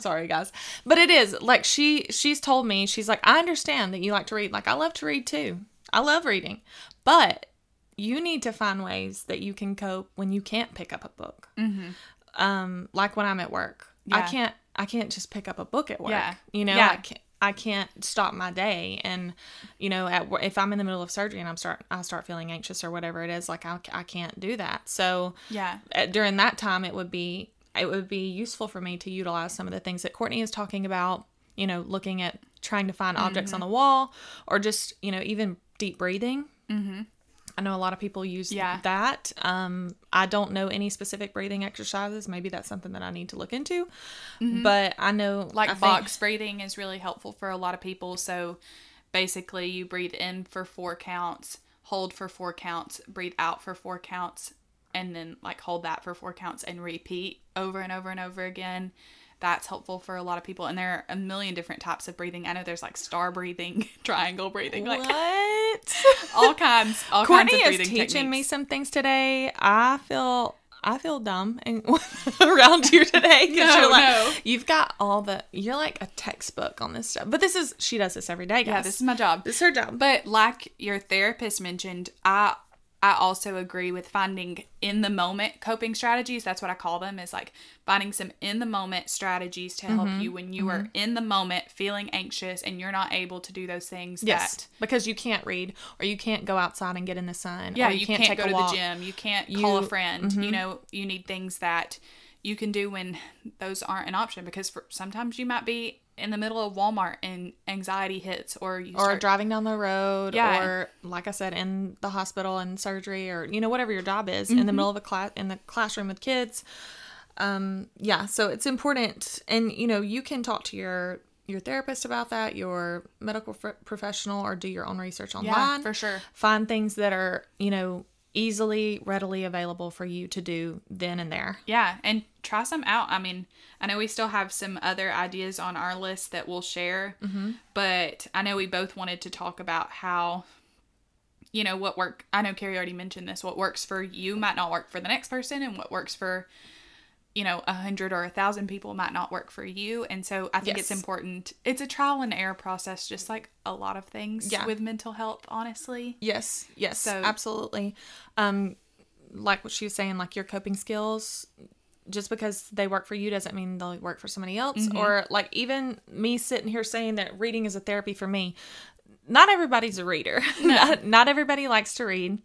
sorry, guys. But it is like, she's told me, she's like, I understand that you like to read. Like, I love to read too. I love reading, but you need to find ways that you can cope when you can't pick up a book. Mm-hmm. Like when I'm at work, I can't just pick up a book at work. Yeah. I can't stop my day. And, if I'm in the middle of surgery and I start feeling anxious or whatever it is, like I can't do that. So during that time, it would be useful for me to utilize some of the things that Courtney is talking about, looking at trying to find objects on the wall, or just, even deep breathing. Mm-hmm. I know a lot of people use that. I don't know any specific breathing exercises. Maybe that's something that I need to look into. Mm-hmm. But I know... box breathing is really helpful for a lot of people. So basically you breathe in for 4 counts, hold for 4 counts, breathe out for 4 counts, and then hold that for 4 counts and repeat over and over and over again. That's helpful for a lot of people. And there are a million different types of breathing. I know there's star breathing, triangle breathing. Like, what? All kinds of breathing techniques. Courtney is teaching me some things today. I feel dumb and around you today. You've got you're like a textbook on this stuff. But she does this every day, guys. Yeah, this is my job. This is her job. But like your therapist mentioned, I also agree with finding in the moment coping strategies. That's what I call them, is like finding some in the moment strategies to help you when you are in the moment feeling anxious and you're not able to do those things. Yes, because you can't read, or you can't go outside and get in the sun. Yeah, or you can't go to the gym. You can't call a friend. Mm-hmm. You need things that you can do when those aren't an option, because sometimes you might be in the middle of Walmart and anxiety hits, or driving down the road, or like I said, in the hospital and surgery, or whatever your job is, in the middle of a class, in the classroom with kids. So it's important, and you can talk to your therapist about that, your medical professional, or do your own research online. Yeah, for sure. Find things that are easily, readily available for you to do then and there. Yeah, and try some out. I mean, I know we still have some other ideas on our list that we'll share, but I know we both wanted to talk about how, I know Carrie already mentioned this, what works for you might not work for the next person, and what works for, 100 or 1,000 people might not work for you. And so I think it's important. It's a trial and error process, just like a lot of things with mental health, honestly. Yes. Yes. So, absolutely. Like what she was saying, like your coping skills, just because they work for you doesn't mean they'll work for somebody else. Or like even me sitting here saying that reading is a therapy for me. Not everybody's a reader. No. Not everybody likes to read.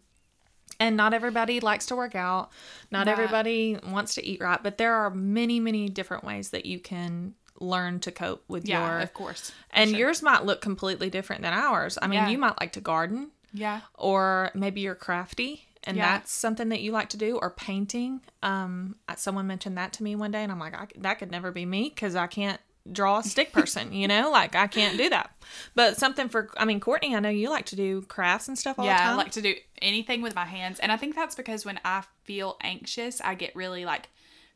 And not everybody likes to work out. Not everybody wants to eat right. But there are many, many different ways that you can learn to cope with your... Yeah, of course. And yours might look completely different than ours. I mean, you might like to garden. Yeah. Or maybe you're crafty. And that's something that you like to do. Or painting. Someone mentioned that to me one day. And I'm like, that could never be me, because I can't draw a stick person, you know? Like, I can't do that. But something for, I mean, Courtney, I know you like to do crafts and stuff all the time. Yeah, I like to do anything with my hands. And I think that's because when I feel anxious, I get really, like,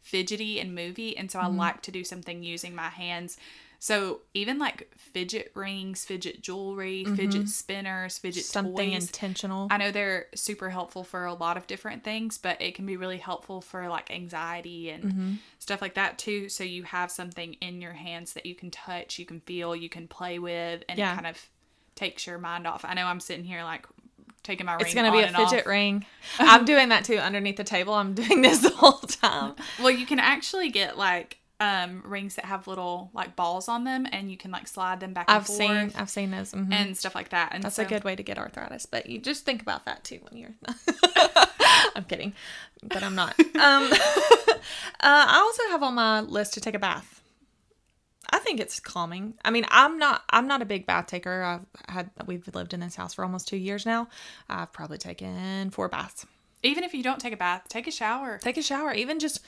fidgety and movie. And so I like to do something using my hands. So even, like, fidget rings, fidget jewelry, fidget spinners, fidget something toys. Intentional. I know they're super helpful for a lot of different things, but it can be really helpful for, like, anxiety and stuff like that, too. So you have something in your hands that you can touch, you can feel, you can play with, and it kind of takes your mind off. I know I'm sitting here, like, taking my ring off. It's going to be a fidget ring. I'm doing that, too, underneath the table. I'm doing this the whole time. Well, you can actually get, like, rings that have little, like, balls on them, and you can, like, slide them back and forth. I've seen those. And stuff like that. And that's a good way to get arthritis, but you just think about that, too, when you're... I'm kidding, but I'm not. I also have on my list to take a bath. I think it's calming. I mean, I'm not a big bath taker. We've lived in this house for almost 2 years now. I've probably taken 4 baths. Even if you don't take a bath, take a shower. Take a shower. Even just...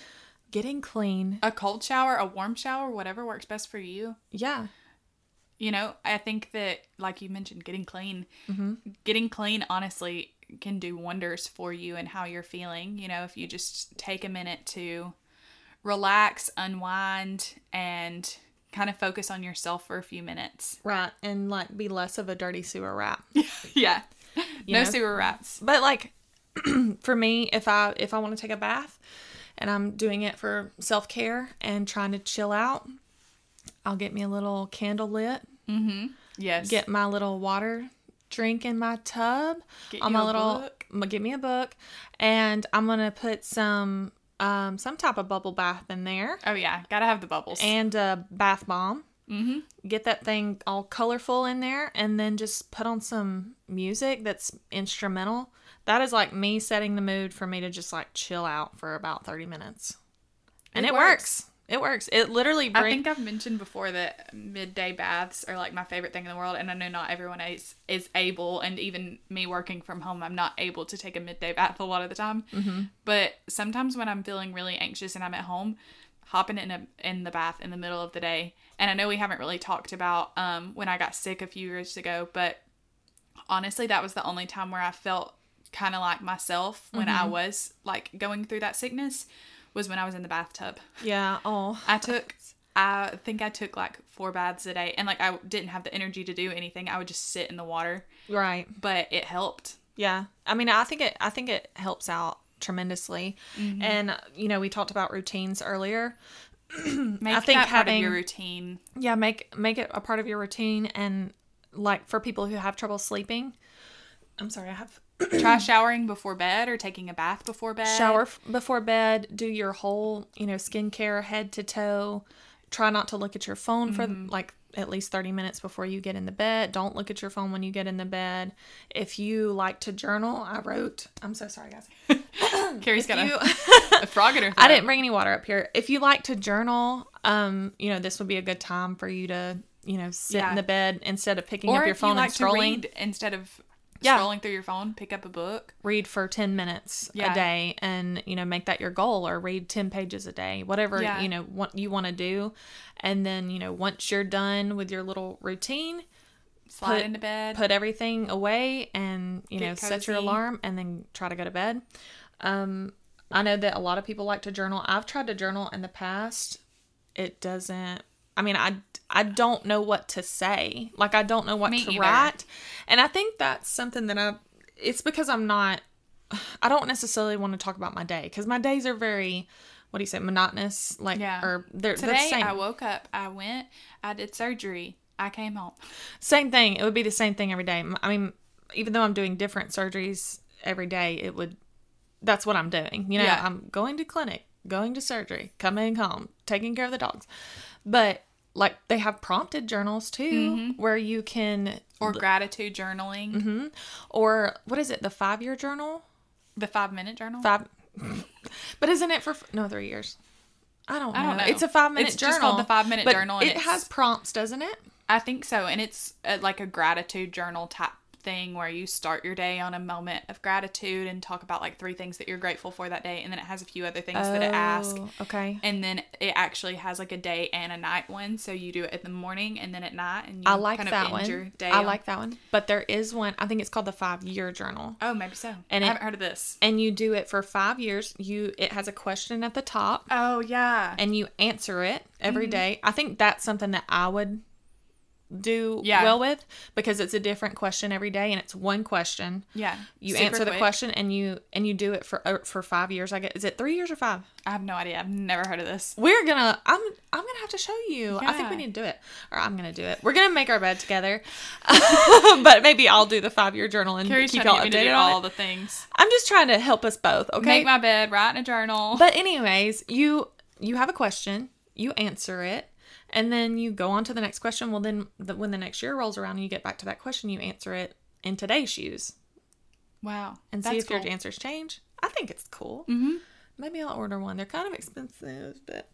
getting clean. A cold shower, a warm shower, whatever works best for you. Yeah. You know, I think that, like you mentioned, getting clean. Getting clean, honestly, can do wonders for you and how you're feeling. You know, if you just take a minute to relax, unwind, and kind of focus on yourself for a few minutes. Right. And, like, be less of a dirty sewer rat. Yeah. No sewer rats. But, like, for me, if I want to take a bath... and I'm doing it for self-care and trying to chill out, I'll get me a little candle lit. Yes. Get my little water drink in my tub. Get me a book. And I'm going to put some type of bubble bath in there. Oh, yeah. Got to have the bubbles. And a bath bomb. Get that thing all colorful in there. And then just put on some music that's instrumental. That is, like, me setting the mood for me to just, like, chill out for about 30 minutes. And it works. It works. It literally brings... I think I've mentioned before that midday baths are, like, my favorite thing in the world. And I know not everyone is able, and even me working from home, I'm not able to take a midday bath a lot of the time. But sometimes when I'm feeling really anxious and I'm at home, hopping in the bath in the middle of the day. And I know we haven't really talked about when I got sick a few years ago, but honestly, that was the only time where I felt... kind of like myself when I was, like, going through that sickness, was when I was in the bathtub. Yeah. Oh. I think I took like 4 baths a day, and, like, I didn't have the energy to do anything. I would just sit in the water. Right. But it helped. Yeah. I mean, I think it helps out tremendously. And, you know, we talked about routines earlier. I think having part of your routine. Yeah. Make it a part of your routine. And, like, for people who have trouble sleeping, I'm sorry, I have... try showering before bed or taking a bath before bed. Shower before bed. Do your whole, you know, skincare head to toe. Try not to look at your phone for, like, at least 30 minutes before you get in the bed. Don't look at your phone when you get in the bed. If you like to journal, I'm so sorry, guys. Carrie's got a frog in her throat. I didn't bring any water up here. If you like to journal, you know, this would be a good time for you to, you know, sit in the bed instead of picking up your phone and scrolling. Or if you like to read instead of... scrolling through your phone, pick up a book. Read for 10 minutes a day, and, you know, make that your goal, or read 10 pages a day, whatever, you know, what you want to do. And then, you know, once you're done with your little routine, slide into bed, put everything away, and, you know, set your alarm, and then try to go to bed. I know that a lot of people like to journal. I've tried to journal in the past. It doesn't... I mean, I don't know what to say. Like, I don't know what to write. And I think that's something that it's because I don't necessarily want to talk about my day. Because my days are very, what do you say, monotonous? Like, or they're the same. I woke up, I went, I did surgery, I came home. Same thing. It would be the same thing every day. I mean, even though I'm doing different surgeries every day, that's what I'm doing. You know, I'm going to clinic, going to surgery, coming home, taking care of the dogs. But, like, they have prompted journals, too, where you can... Or gratitude journaling. Or, what is it, the 5-year journal? The 5-minute journal? 5... But isn't it for... No, 3 years. I don't know. It's a 5-minute journal. It's just called the 5-minute journal. It has prompts, doesn't it? I think so. And it's, like, a gratitude journal type thing where you start your day on a moment of gratitude and talk about like three things that you're grateful for that day, and then it has a few other things that it asks. Okay. And then it actually has like a day and a night one, so you do it in the morning and then at night, and you I like kind that of end one. Your day. I like that one. But there is one, I think it's called the 5-year journal. Oh, maybe so. And I haven't heard of this. And you do it for 5 years. It has a question at the top. Oh yeah. And you answer it every day. I think that's something that I would do well with, because it's a different question every day and it's one question. Yeah. You answer the question and you do it for 5 years. I guess, is it 3 years or 5? I have no idea. I've never heard of this. I'm going to have to show you. Yeah. I think we need to do it, or I'm going to do it. We're going to make our bed together. But maybe I'll do the 5-year journal and Carrie's keep y'all updated on all the things. I'm just trying to help us both. Okay. Make my bed, write in a journal. But anyways, you have a question, you answer it, and then you go on to the next question. Well, then when the next year rolls around and you get back to that question, you answer it in today's shoes. Wow. And see if your answers change. I think it's cool. Mm-hmm. Maybe I'll order one. They're kind of expensive, but...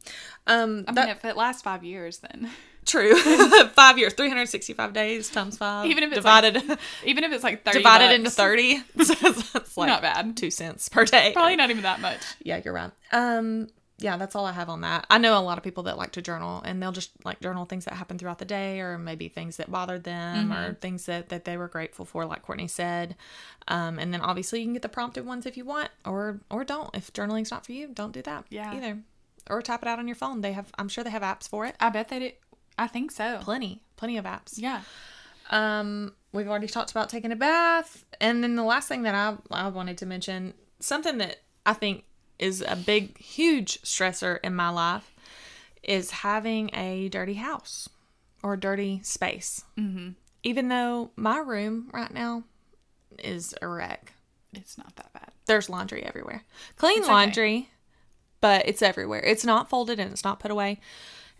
if it lasts 5 years, then... True. 5 years. 365 days times 5. Even if it's like 30 divided bucks. Into 30. So it's like... Not bad. 2 cents per day. Probably not even that much. Yeah, you're right. Yeah, that's all I have on that. I know a lot of people that like to journal, and they'll just like journal things that happen throughout the day, or maybe things that bothered them, or things that they were grateful for, like Courtney said. And then obviously you can get the prompted ones if you want, or don't. If journaling's not for you, don't do that either. Or type it out on your phone. I'm sure they have apps for it. I bet they do. I think so. Plenty of apps. Yeah. We've already talked about taking a bath. And then the last thing that I wanted to mention, something that I think is a big, huge stressor in my life, is having a dirty house or dirty space. Mm-hmm. Even though my room right now is a wreck. It's not that bad. There's laundry everywhere. Clean laundry, but it's everywhere. It's not folded and it's not put away.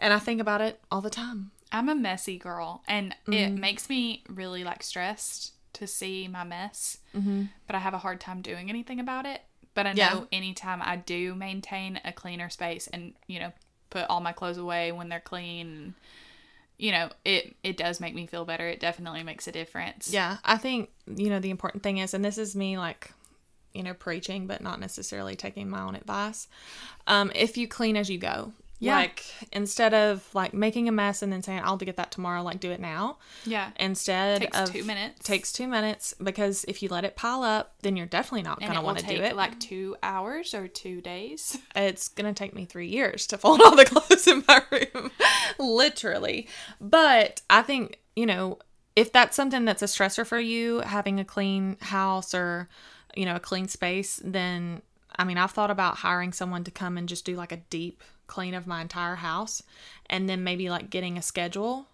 And I think about it all the time. I'm a messy girl, and it makes me really like stressed to see my mess, but I have a hard time doing anything about it. But I know anytime I do maintain a cleaner space and, put all my clothes away when they're clean, it does make me feel better. It definitely makes a difference. Yeah. I think, the important thing is, and this is me like, preaching, but not necessarily taking my own advice. If you clean as you go. Yeah. Like, instead of, like, making a mess and then saying, I'll get that tomorrow, like, do it now. Yeah. Instead of... Takes 2 minutes, because if you let it pile up, then you're definitely not going to want to do it. It will like, 2 hours or 2 days. It's going to take me 3 years to fold all the clothes in my room. Literally. But I think, if that's something that's a stressor for you, having a clean house or, a clean space, then, I've thought about hiring someone to come and just do, like, a deep... clean of my entire house, and then maybe like getting a schedule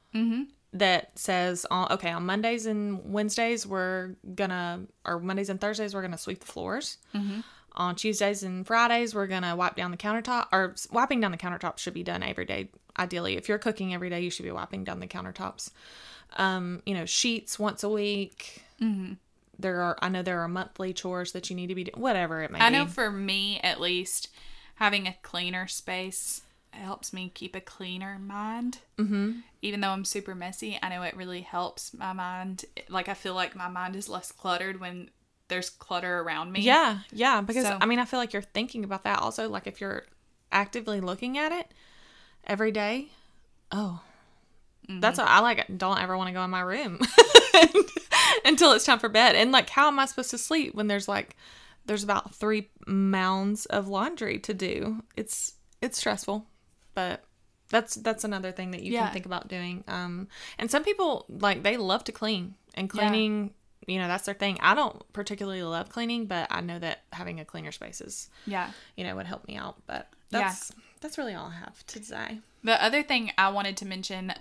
that says, okay, on Mondays and Wednesdays Mondays and Thursdays we're gonna sweep the floors. On Tuesdays and Fridays we're gonna wipe down the countertop, or wiping down the countertop should be done every day. Ideally, if you're cooking every day, you should be wiping down the countertops. Sheets once a week. There are monthly chores that you need to be doing, whatever it may be. I know for me, at least, having a cleaner space helps me keep a cleaner mind. Even though I'm super messy, I know it really helps my mind. Like, I feel like my mind is less cluttered when there's clutter around me. Yeah, yeah. Because, I feel like you're thinking about that also. Like, if you're actively looking at it every day, that's what I like. Don't ever want to go in my room until it's time for bed. And, like, how am I supposed to sleep when there's, like... There's about 3 mounds of laundry to do. It's stressful, but that's another thing that you can think about doing. And some people, like, they love to clean, and cleaning, that's their thing. I don't particularly love cleaning, but I know that having a cleaner space is, would help me out. But that's really all I have to say. The other thing I wanted to mention,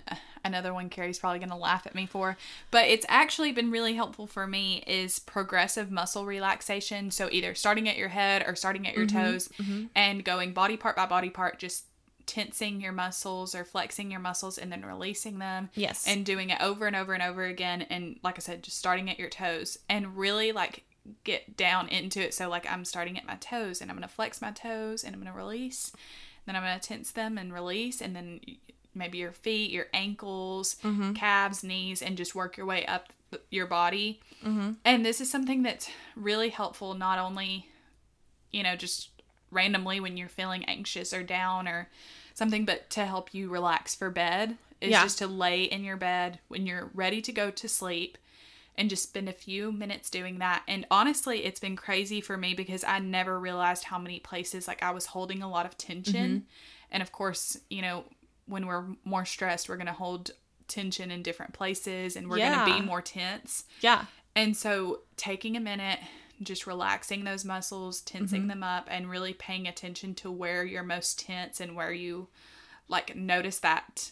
another one Carrie's probably going to laugh at me for, but it's actually been really helpful for me, is progressive muscle relaxation. So either starting at your head or starting at your toes and going body part by body part, just tensing your muscles or flexing your muscles and then releasing them. Yes. And doing it over and over and over again. And like I said, just starting at your toes and really like get down into it. So like I'm starting at my toes and I'm going to flex my toes and I'm going to release. Then I'm going to tense them and release, and then maybe your feet, your ankles, calves, knees, and just work your way up your body. And this is something that's really helpful, not only, you know, just randomly when you're feeling anxious or down or something, but to help you relax for bed is just to lay in your bed when you're ready to go to sleep and just spend a few minutes doing that. And honestly, it's been crazy for me because I never realized how many places, like, I was holding a lot of tension. And of course, you know, when we're more stressed, we're going to hold tension in different places and we're going to be more tense. And so taking a minute, just relaxing those muscles, tensing them up, and really paying attention to where you're most tense and where you, like, notice that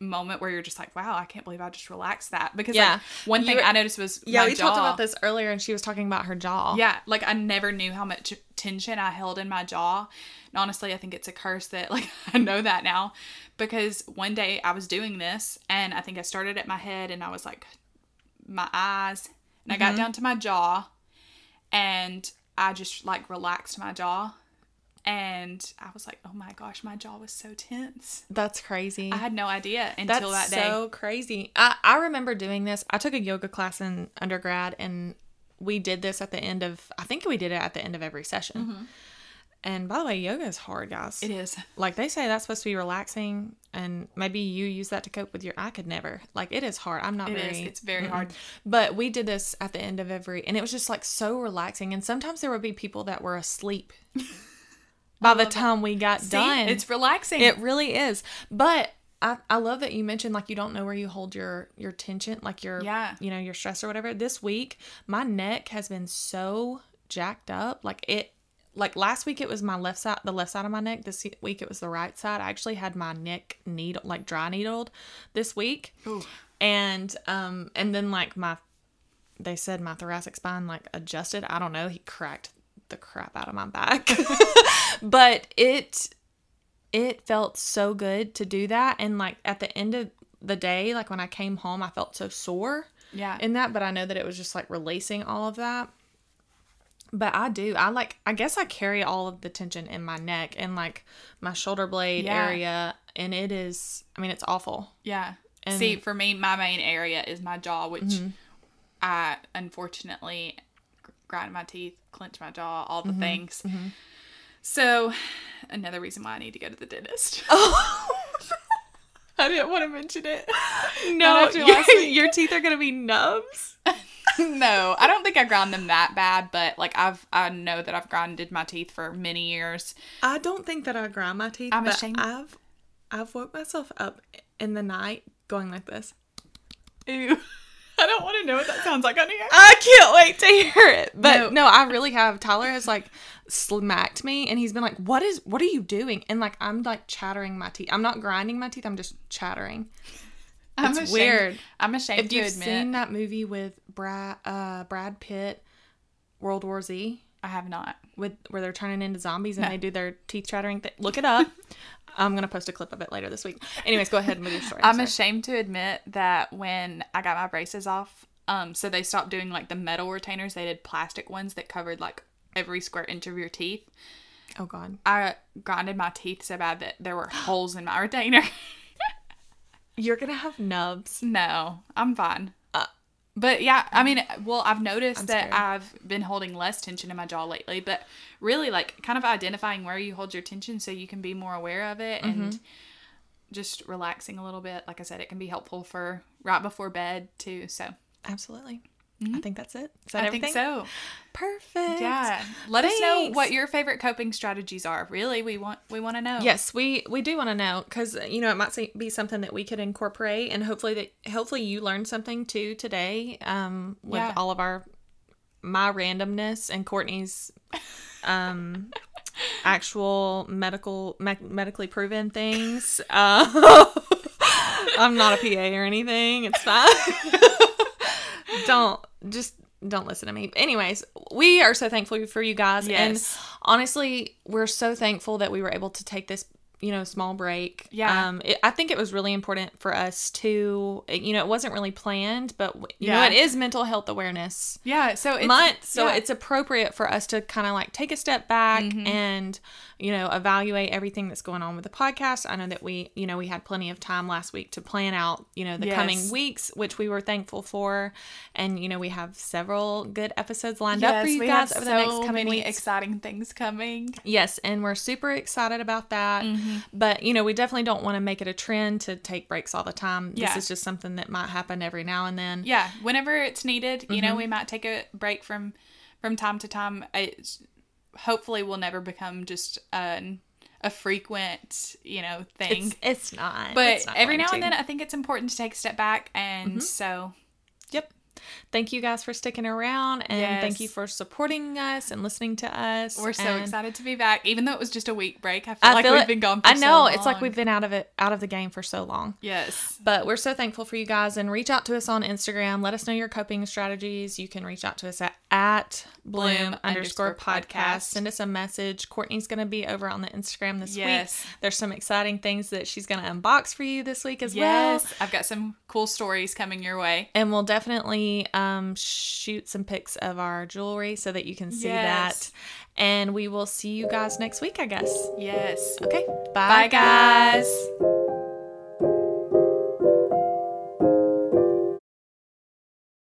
moment where you're just like, wow, I can't believe I just relaxed that. Because like, one thing I noticed was my jaw. Talked about this earlier and she was talking about her jaw. Like, I never knew how much tension I held in my jaw. And honestly, I think it's a curse that, like, I know that now, because one day I was doing this and I think I started at my head and I was like, my eyes, and I got down to my jaw. And I just, like, relaxed my jaw. And I was like, oh, my gosh, my jaw was so tense. That's crazy. I had no idea until that day. That's so crazy. I remember doing this. I took a yoga class in undergrad, and we did this at the end of, I think we did it at the end of every session. And, by the way, yoga is hard, guys. It is. Like, they say that's supposed to be relaxing, and maybe you use that to cope with your, I could never. Like, it is hard. I'm not very. It is. It's very hard. But we did this at the end of every, and it was just, like, so relaxing. And sometimes there would be people that were asleep by the time we got done. It's relaxing. It really is. But I love that you mentioned, like, you don't know where you hold your tension, like your, you know, your stress or whatever. This week, my neck has been so jacked up. Like, it. Like, last week it was my left side, the left side of my neck. This week it was the right side. I actually had my neck needle, like, dry needled this week. And then, like, they said my thoracic spine, like, adjusted. I don't know. He cracked the crap out of my back. But it felt so good to do that. And, like, at the end of the day, like, when I came home, I felt so sore in that. But I know that it was just, like, releasing all of that. But I do. I guess I carry all of the tension in my neck and, like, my shoulder blade area. And it is, I mean, it's awful. And see, for me, my main area is my jaw, which I unfortunately grind my teeth, clench my jaw, all the things. So, another reason why I need to go to the dentist. I didn't want to mention it. No, your teeth are going to be nubs. No, I don't think I ground them that bad, but, like, I know that I've grinded my teeth for many years. I don't think that I grind my teeth. I'm ashamed. I've woke myself up in the night going like this. Ew. I don't want to know what that sounds like on here. I can't wait to hear it. But no, I really have. Tyler has, like, smacked me and he's been like, what are you doing? And, like, I'm, like, chattering my teeth. I'm not grinding my teeth. I'm just chattering. It's weird. I'm ashamed to admit. If you've seen that movie with Brad Pitt, World War Z. I have not. Where they're turning into zombies and they do their teeth chattering thing. Look it up. I'm going to post a clip of it later this week. Anyways, go ahead and move your story. I'm ashamed to admit that when I got my braces off, so they stopped doing, like, the metal retainers. They did plastic ones that covered, like, every square inch of your teeth. Oh, God. I grinded my teeth so bad that there were holes in my retainer. You're going to have nubs. No, I'm fine. But, yeah, I mean, well, I've noticed that I've been holding less tension in my jaw lately. But really, like, kind of identifying where you hold your tension so you can be more aware of it and just relaxing a little bit. Like I said, it can be helpful for right before bed, too. So absolutely. I think that's it. Is that everything? I think so. Perfect. Yeah. Let us know what your favorite coping strategies are. Really, we want to know. Yes, we do want to know, because, you know, it might be something that we could incorporate, and hopefully you learned something too today with all of my randomness and Courtney's actual medically proven things. I'm not a PA or anything. It's fine. Don't listen to me. Anyways, we are so thankful for you guys. Yes. And honestly, we're so thankful that we were able to take this small break. Yeah. I think it was really important for us to, it wasn't really planned, but it is Mental Health Awareness. Yeah. So it's month. So it's appropriate for us to kind of like take a step back and, evaluate everything that's going on with the podcast. I know that we had plenty of time last week to plan out, the coming weeks, which we were thankful for. And, we have several good episodes lined up for you guys over the next coming weeks. Many exciting things coming. Yes. And we're super excited about that. Mm-hmm. But, we definitely don't want to make it a trend to take breaks all the time. Yeah. This is just something that might happen every now and then. Yeah. Whenever it's needed, we might take a break from time to time. Hopefully we'll never become just a frequent, thing. It's not. But it's not every now and then I think it's important to take a step back. And so, yep. Thank you guys for sticking around, and thank you for supporting us and listening to us. We're so excited to be back, even though it was just a week break. I feel like we've been gone for so long. I know, it's like we've been out of the game for so long. Yes. But we're so thankful for you guys, and reach out to us on Instagram. Let us know your coping strategies. You can reach out to us at Bloom_podcast. Send us a message. Courtney's going to be over on the Instagram this week. There's some exciting things that she's going to unbox for you this week as well. Yes, I've got some cool stories coming your way. And we'll definitely shoot some pics of our jewelry so that you can see that. And we will see you guys next week, I guess. Yes. Okay. Bye guys.